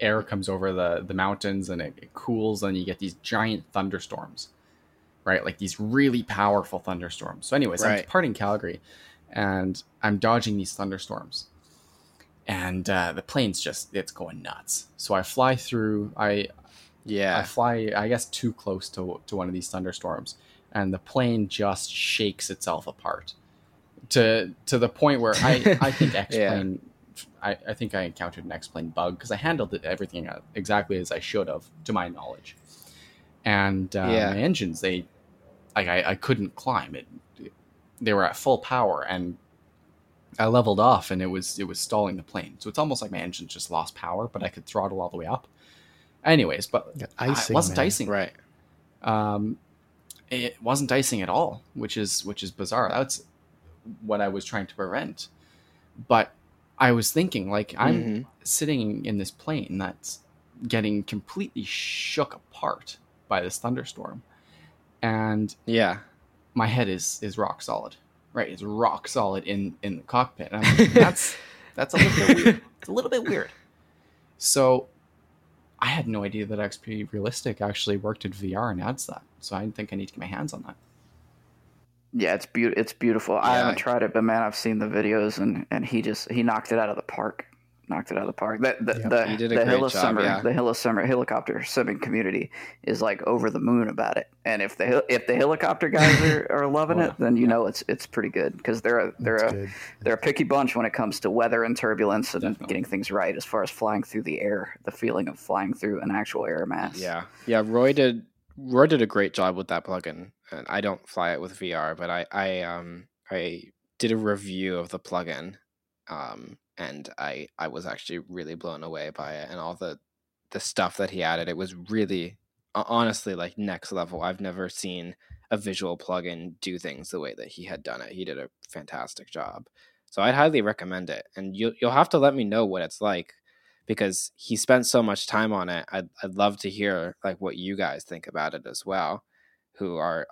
air comes over the mountains and it cools and you get these giant thunderstorms, right? Like these really powerful thunderstorms. So anyways, I'm departing Calgary and I'm dodging these thunderstorms and the plane's just, it's going nuts. So I fly through, I guess too close to one of these thunderstorms and the plane just shakes itself apart. To the point where I think X-Plane, I think I encountered an X-Plane bug because I handled everything exactly as I should have, to my knowledge. And my engines, I couldn't climb it. They were at full power, and I leveled off, and it was stalling the plane. So it's almost like my engines just lost power, but I could throttle all the way up. Anyways, but it wasn't icing, right? It wasn't icing at all, which is bizarre. That's what I was trying to prevent, but I was thinking, like, I'm sitting in this plane that's getting completely shook apart by this thunderstorm, and my head is rock solid, right? It's rock solid in the cockpit. And I'm like, that's a little bit weird. It's a little bit weird. So I had no idea that XP Realistic actually worked in VR and adds that. So I think I need to get my hands on that. Yeah, it's beautiful. Yeah. I haven't tried it, but man, I've seen the videos, and he knocked it out of the park. The helicopter simming community is like over the moon about it. And if the helicopter guys are loving it, then know it's pretty good because they're a picky bunch when it comes to weather and turbulence and getting things right as far as flying through the air, the feeling of flying through an actual air mass. Yeah. Roy did a great job with that plugin, and I don't fly it with VR, but I did a review of the plugin, and I was actually really blown away by it and all the stuff that he added. It was really, honestly, like next level. I've never seen a visual plugin do things the way that he had done it. He did a fantastic job, so I'd highly recommend it. And you'll have to let me know what it's like, because he spent so much time on it. I'd love to hear like what you guys think about it as well, who are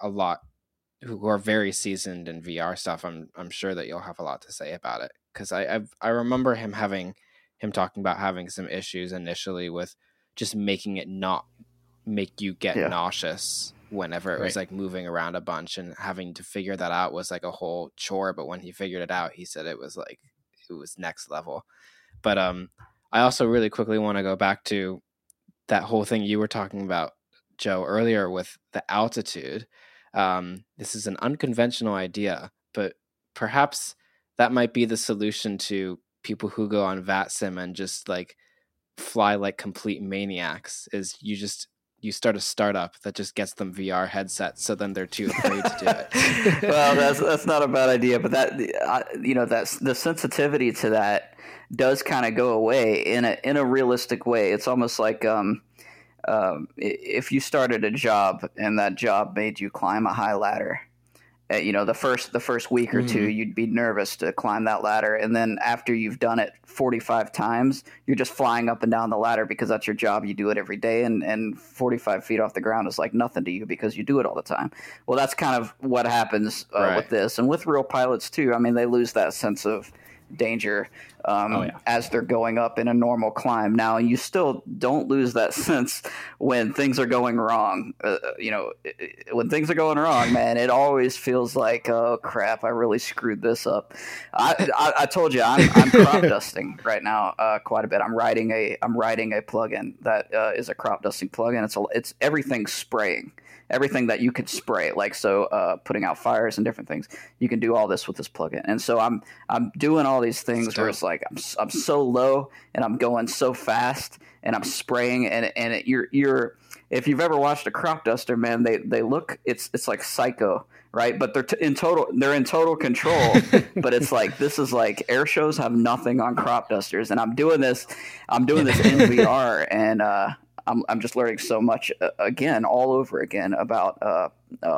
very seasoned in VR stuff. I'm sure that you'll have a lot to say about it, because I remember him talking about having some issues initially with just making it not make you get nauseous whenever it was like moving around a bunch, and having to figure that out was like a whole chore. But when he figured it out, he said it was next level. But I also really quickly want to go back to that whole thing you were talking about, Joe, earlier with the altitude. This is an unconventional idea, but perhaps that might be the solution to people who go on VatSim and just like fly like complete maniacs. Is you start a startup that just gets them VR headsets, so then they're too afraid to do it. Well, that's not a bad idea, but that's the sensitivity to that does kind of go away in a realistic way. It's almost like if you started a job and that job made you climb a high ladder, the first week or two, you'd be nervous to climb that ladder. And then after you've done it 45 times, you're just flying up and down the ladder because that's your job. You do it every day. And 45 feet off the ground is like nothing to you because you do it all the time. Well, that's kind of what happens with this. And with real pilots too, I mean, they lose that sense of danger as they're going up in a normal climb. Now, you still don't lose that sense when things are going wrong. When things are going wrong, man, it always feels like, oh crap, I really screwed this up. I told you I'm crop dusting right now quite a bit. I'm writing a plugin that is a crop dusting plugin. It's everything spraying. Everything that you could spray, like so, putting out fires and different things, you can do all this with this plugin. And so I'm doing all these things where it's like I'm so low and I'm going so fast and I'm spraying and you're if you've ever watched a crop duster, man, they look it's like Psycho. Right, but they're in total control. But it's like this is like air shows have nothing on crop dusters, and I'm doing this in VR, and I'm just learning so much again, all over again about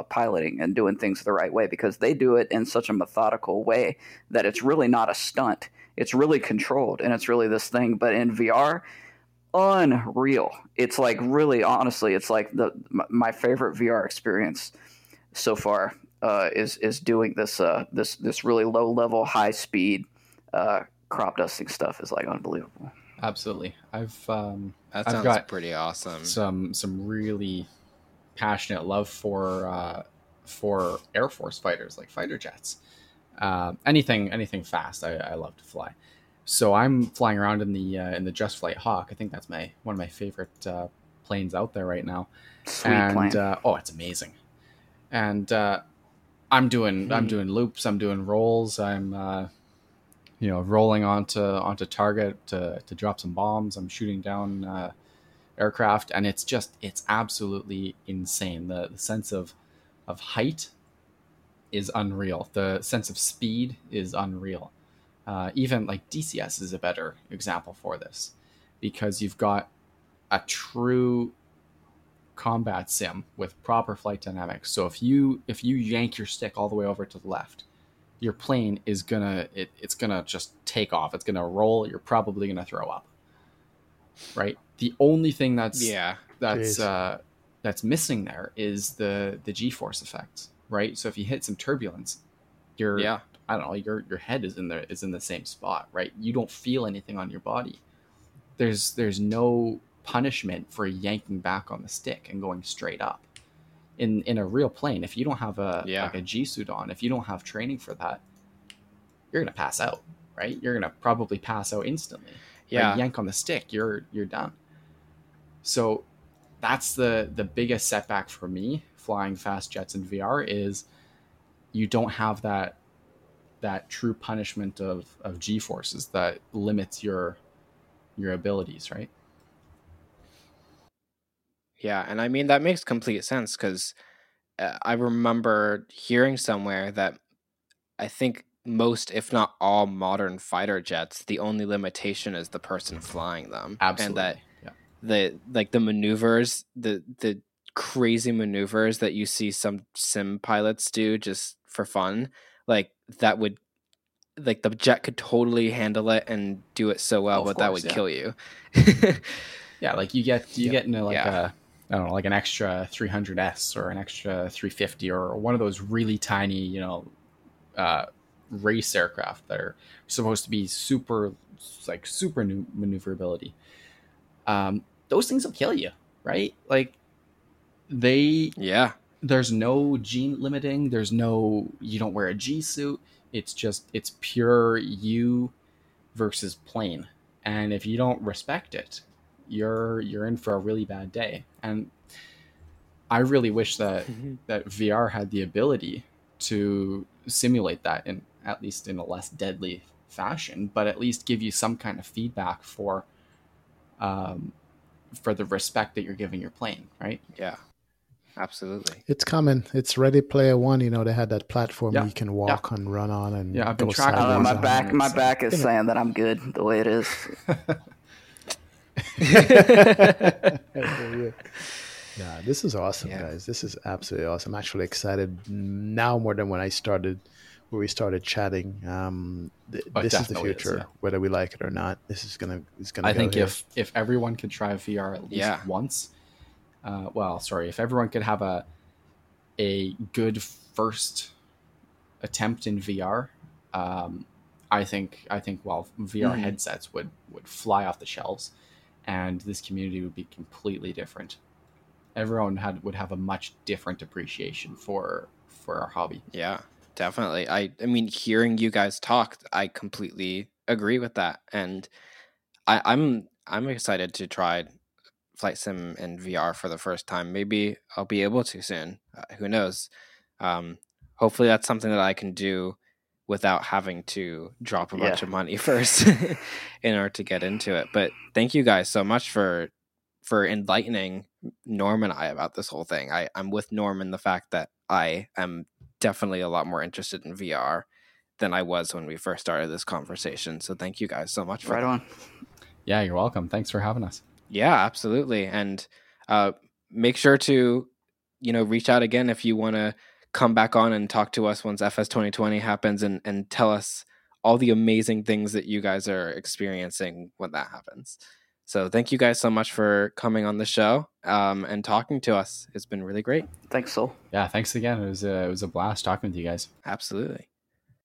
piloting and doing things the right way, because they do it in such a methodical way that it's really not a stunt. It's really controlled, and it's really this thing. But in VR, unreal. It's like really, honestly, it's like my favorite VR experience so far is doing this this really low level, high speed crop dusting stuff is like unbelievable. Absolutely. I've got pretty awesome some really passionate love for Air Force fighters, like fighter jets, anything fast. I love to fly, so I'm flying around in the Just Flight Hawk. I think that's one of my favorite planes out there right now. Sweet and plane. It's amazing. And I'm doing loops, I'm doing rolls, I'm rolling onto target to drop some bombs. I'm shooting down aircraft, and it's absolutely insane. The sense of height is unreal. The sense of speed is unreal. Even like DCS is a better example for this, because you've got a true combat sim with proper flight dynamics. So if you yank your stick all the way over to the left, your plane is gonna it's gonna just take off. It's gonna roll. You're probably gonna throw up. Right. The only thing that's missing there is the G-force effect. Right. So if you hit some turbulence, your head is in the same spot. Right. You don't feel anything on your body. There's no punishment for yanking back on the stick and going straight up in a real plane. If you don't have like a G suit on, if you don't have training for that, you're going to pass out, right? You're going to probably pass out instantly. Yeah. Like, yank on the stick, you're done. So that's the biggest setback for me flying fast jets in VR, is you don't have that true punishment of G forces that limits your abilities, right? Yeah, and I mean, that makes complete sense, because I remember hearing somewhere that I think most, if not all, modern fighter jets, the only limitation is the person flying them. Absolutely. And that the maneuvers, the crazy maneuvers that you see some sim pilots do just for fun, like that would, like the jet could totally handle it and do it so well, but that would kill you. Yeah, like you get into like a, I don't know, like an extra 300S or an extra 350 or one of those really tiny, race aircraft that are supposed to be super new maneuverability. Those things will kill you, right? Like there's no gene limiting. There's no, you don't wear a G suit. It's pure you versus plane. And if you don't respect it, you're in for a really bad day. And I really wish that VR had the ability to simulate that at least in a less deadly fashion, but at least give you some kind of feedback for the respect that you're giving your plane, right? Yeah, absolutely. It's coming. It's Ready Player One. They had that platform where you can walk and run on and I've been tracking my back is saying that I'm good the way it is. Yeah, this is awesome, guys. This is absolutely awesome. I'm actually excited now more than when we started chatting. This is the future, whether we like it or not. This is gonna. I think if everyone could try VR at least once, if everyone could have a good first attempt in VR, I think VR headsets would fly off the shelves. And this community would be completely different. Everyone would have a much different appreciation for our hobby. Yeah, definitely. I mean, hearing you guys talk, I completely agree with that. And I'm excited to try Flight Sim and VR for the first time. Maybe I'll be able to soon. Who knows? Hopefully that's something that I can do without having to drop a bunch of money first in order to get into it. But thank you guys so much for enlightening Norm and I about this whole thing. I'm with Norm in the fact that I am definitely a lot more interested in VR than I was when we first started this conversation. So thank you guys so much. For on. Yeah, you're welcome. Thanks for having us. Yeah, absolutely. And make sure to, reach out again if you want to come back on and talk to us once FS 2020 happens and tell us all the amazing things that you guys are experiencing when that happens. So thank you guys so much for coming on the show and talking to us. It's been really great. Thanks, Sol. Yeah, thanks again. It was a blast talking to you guys. Absolutely.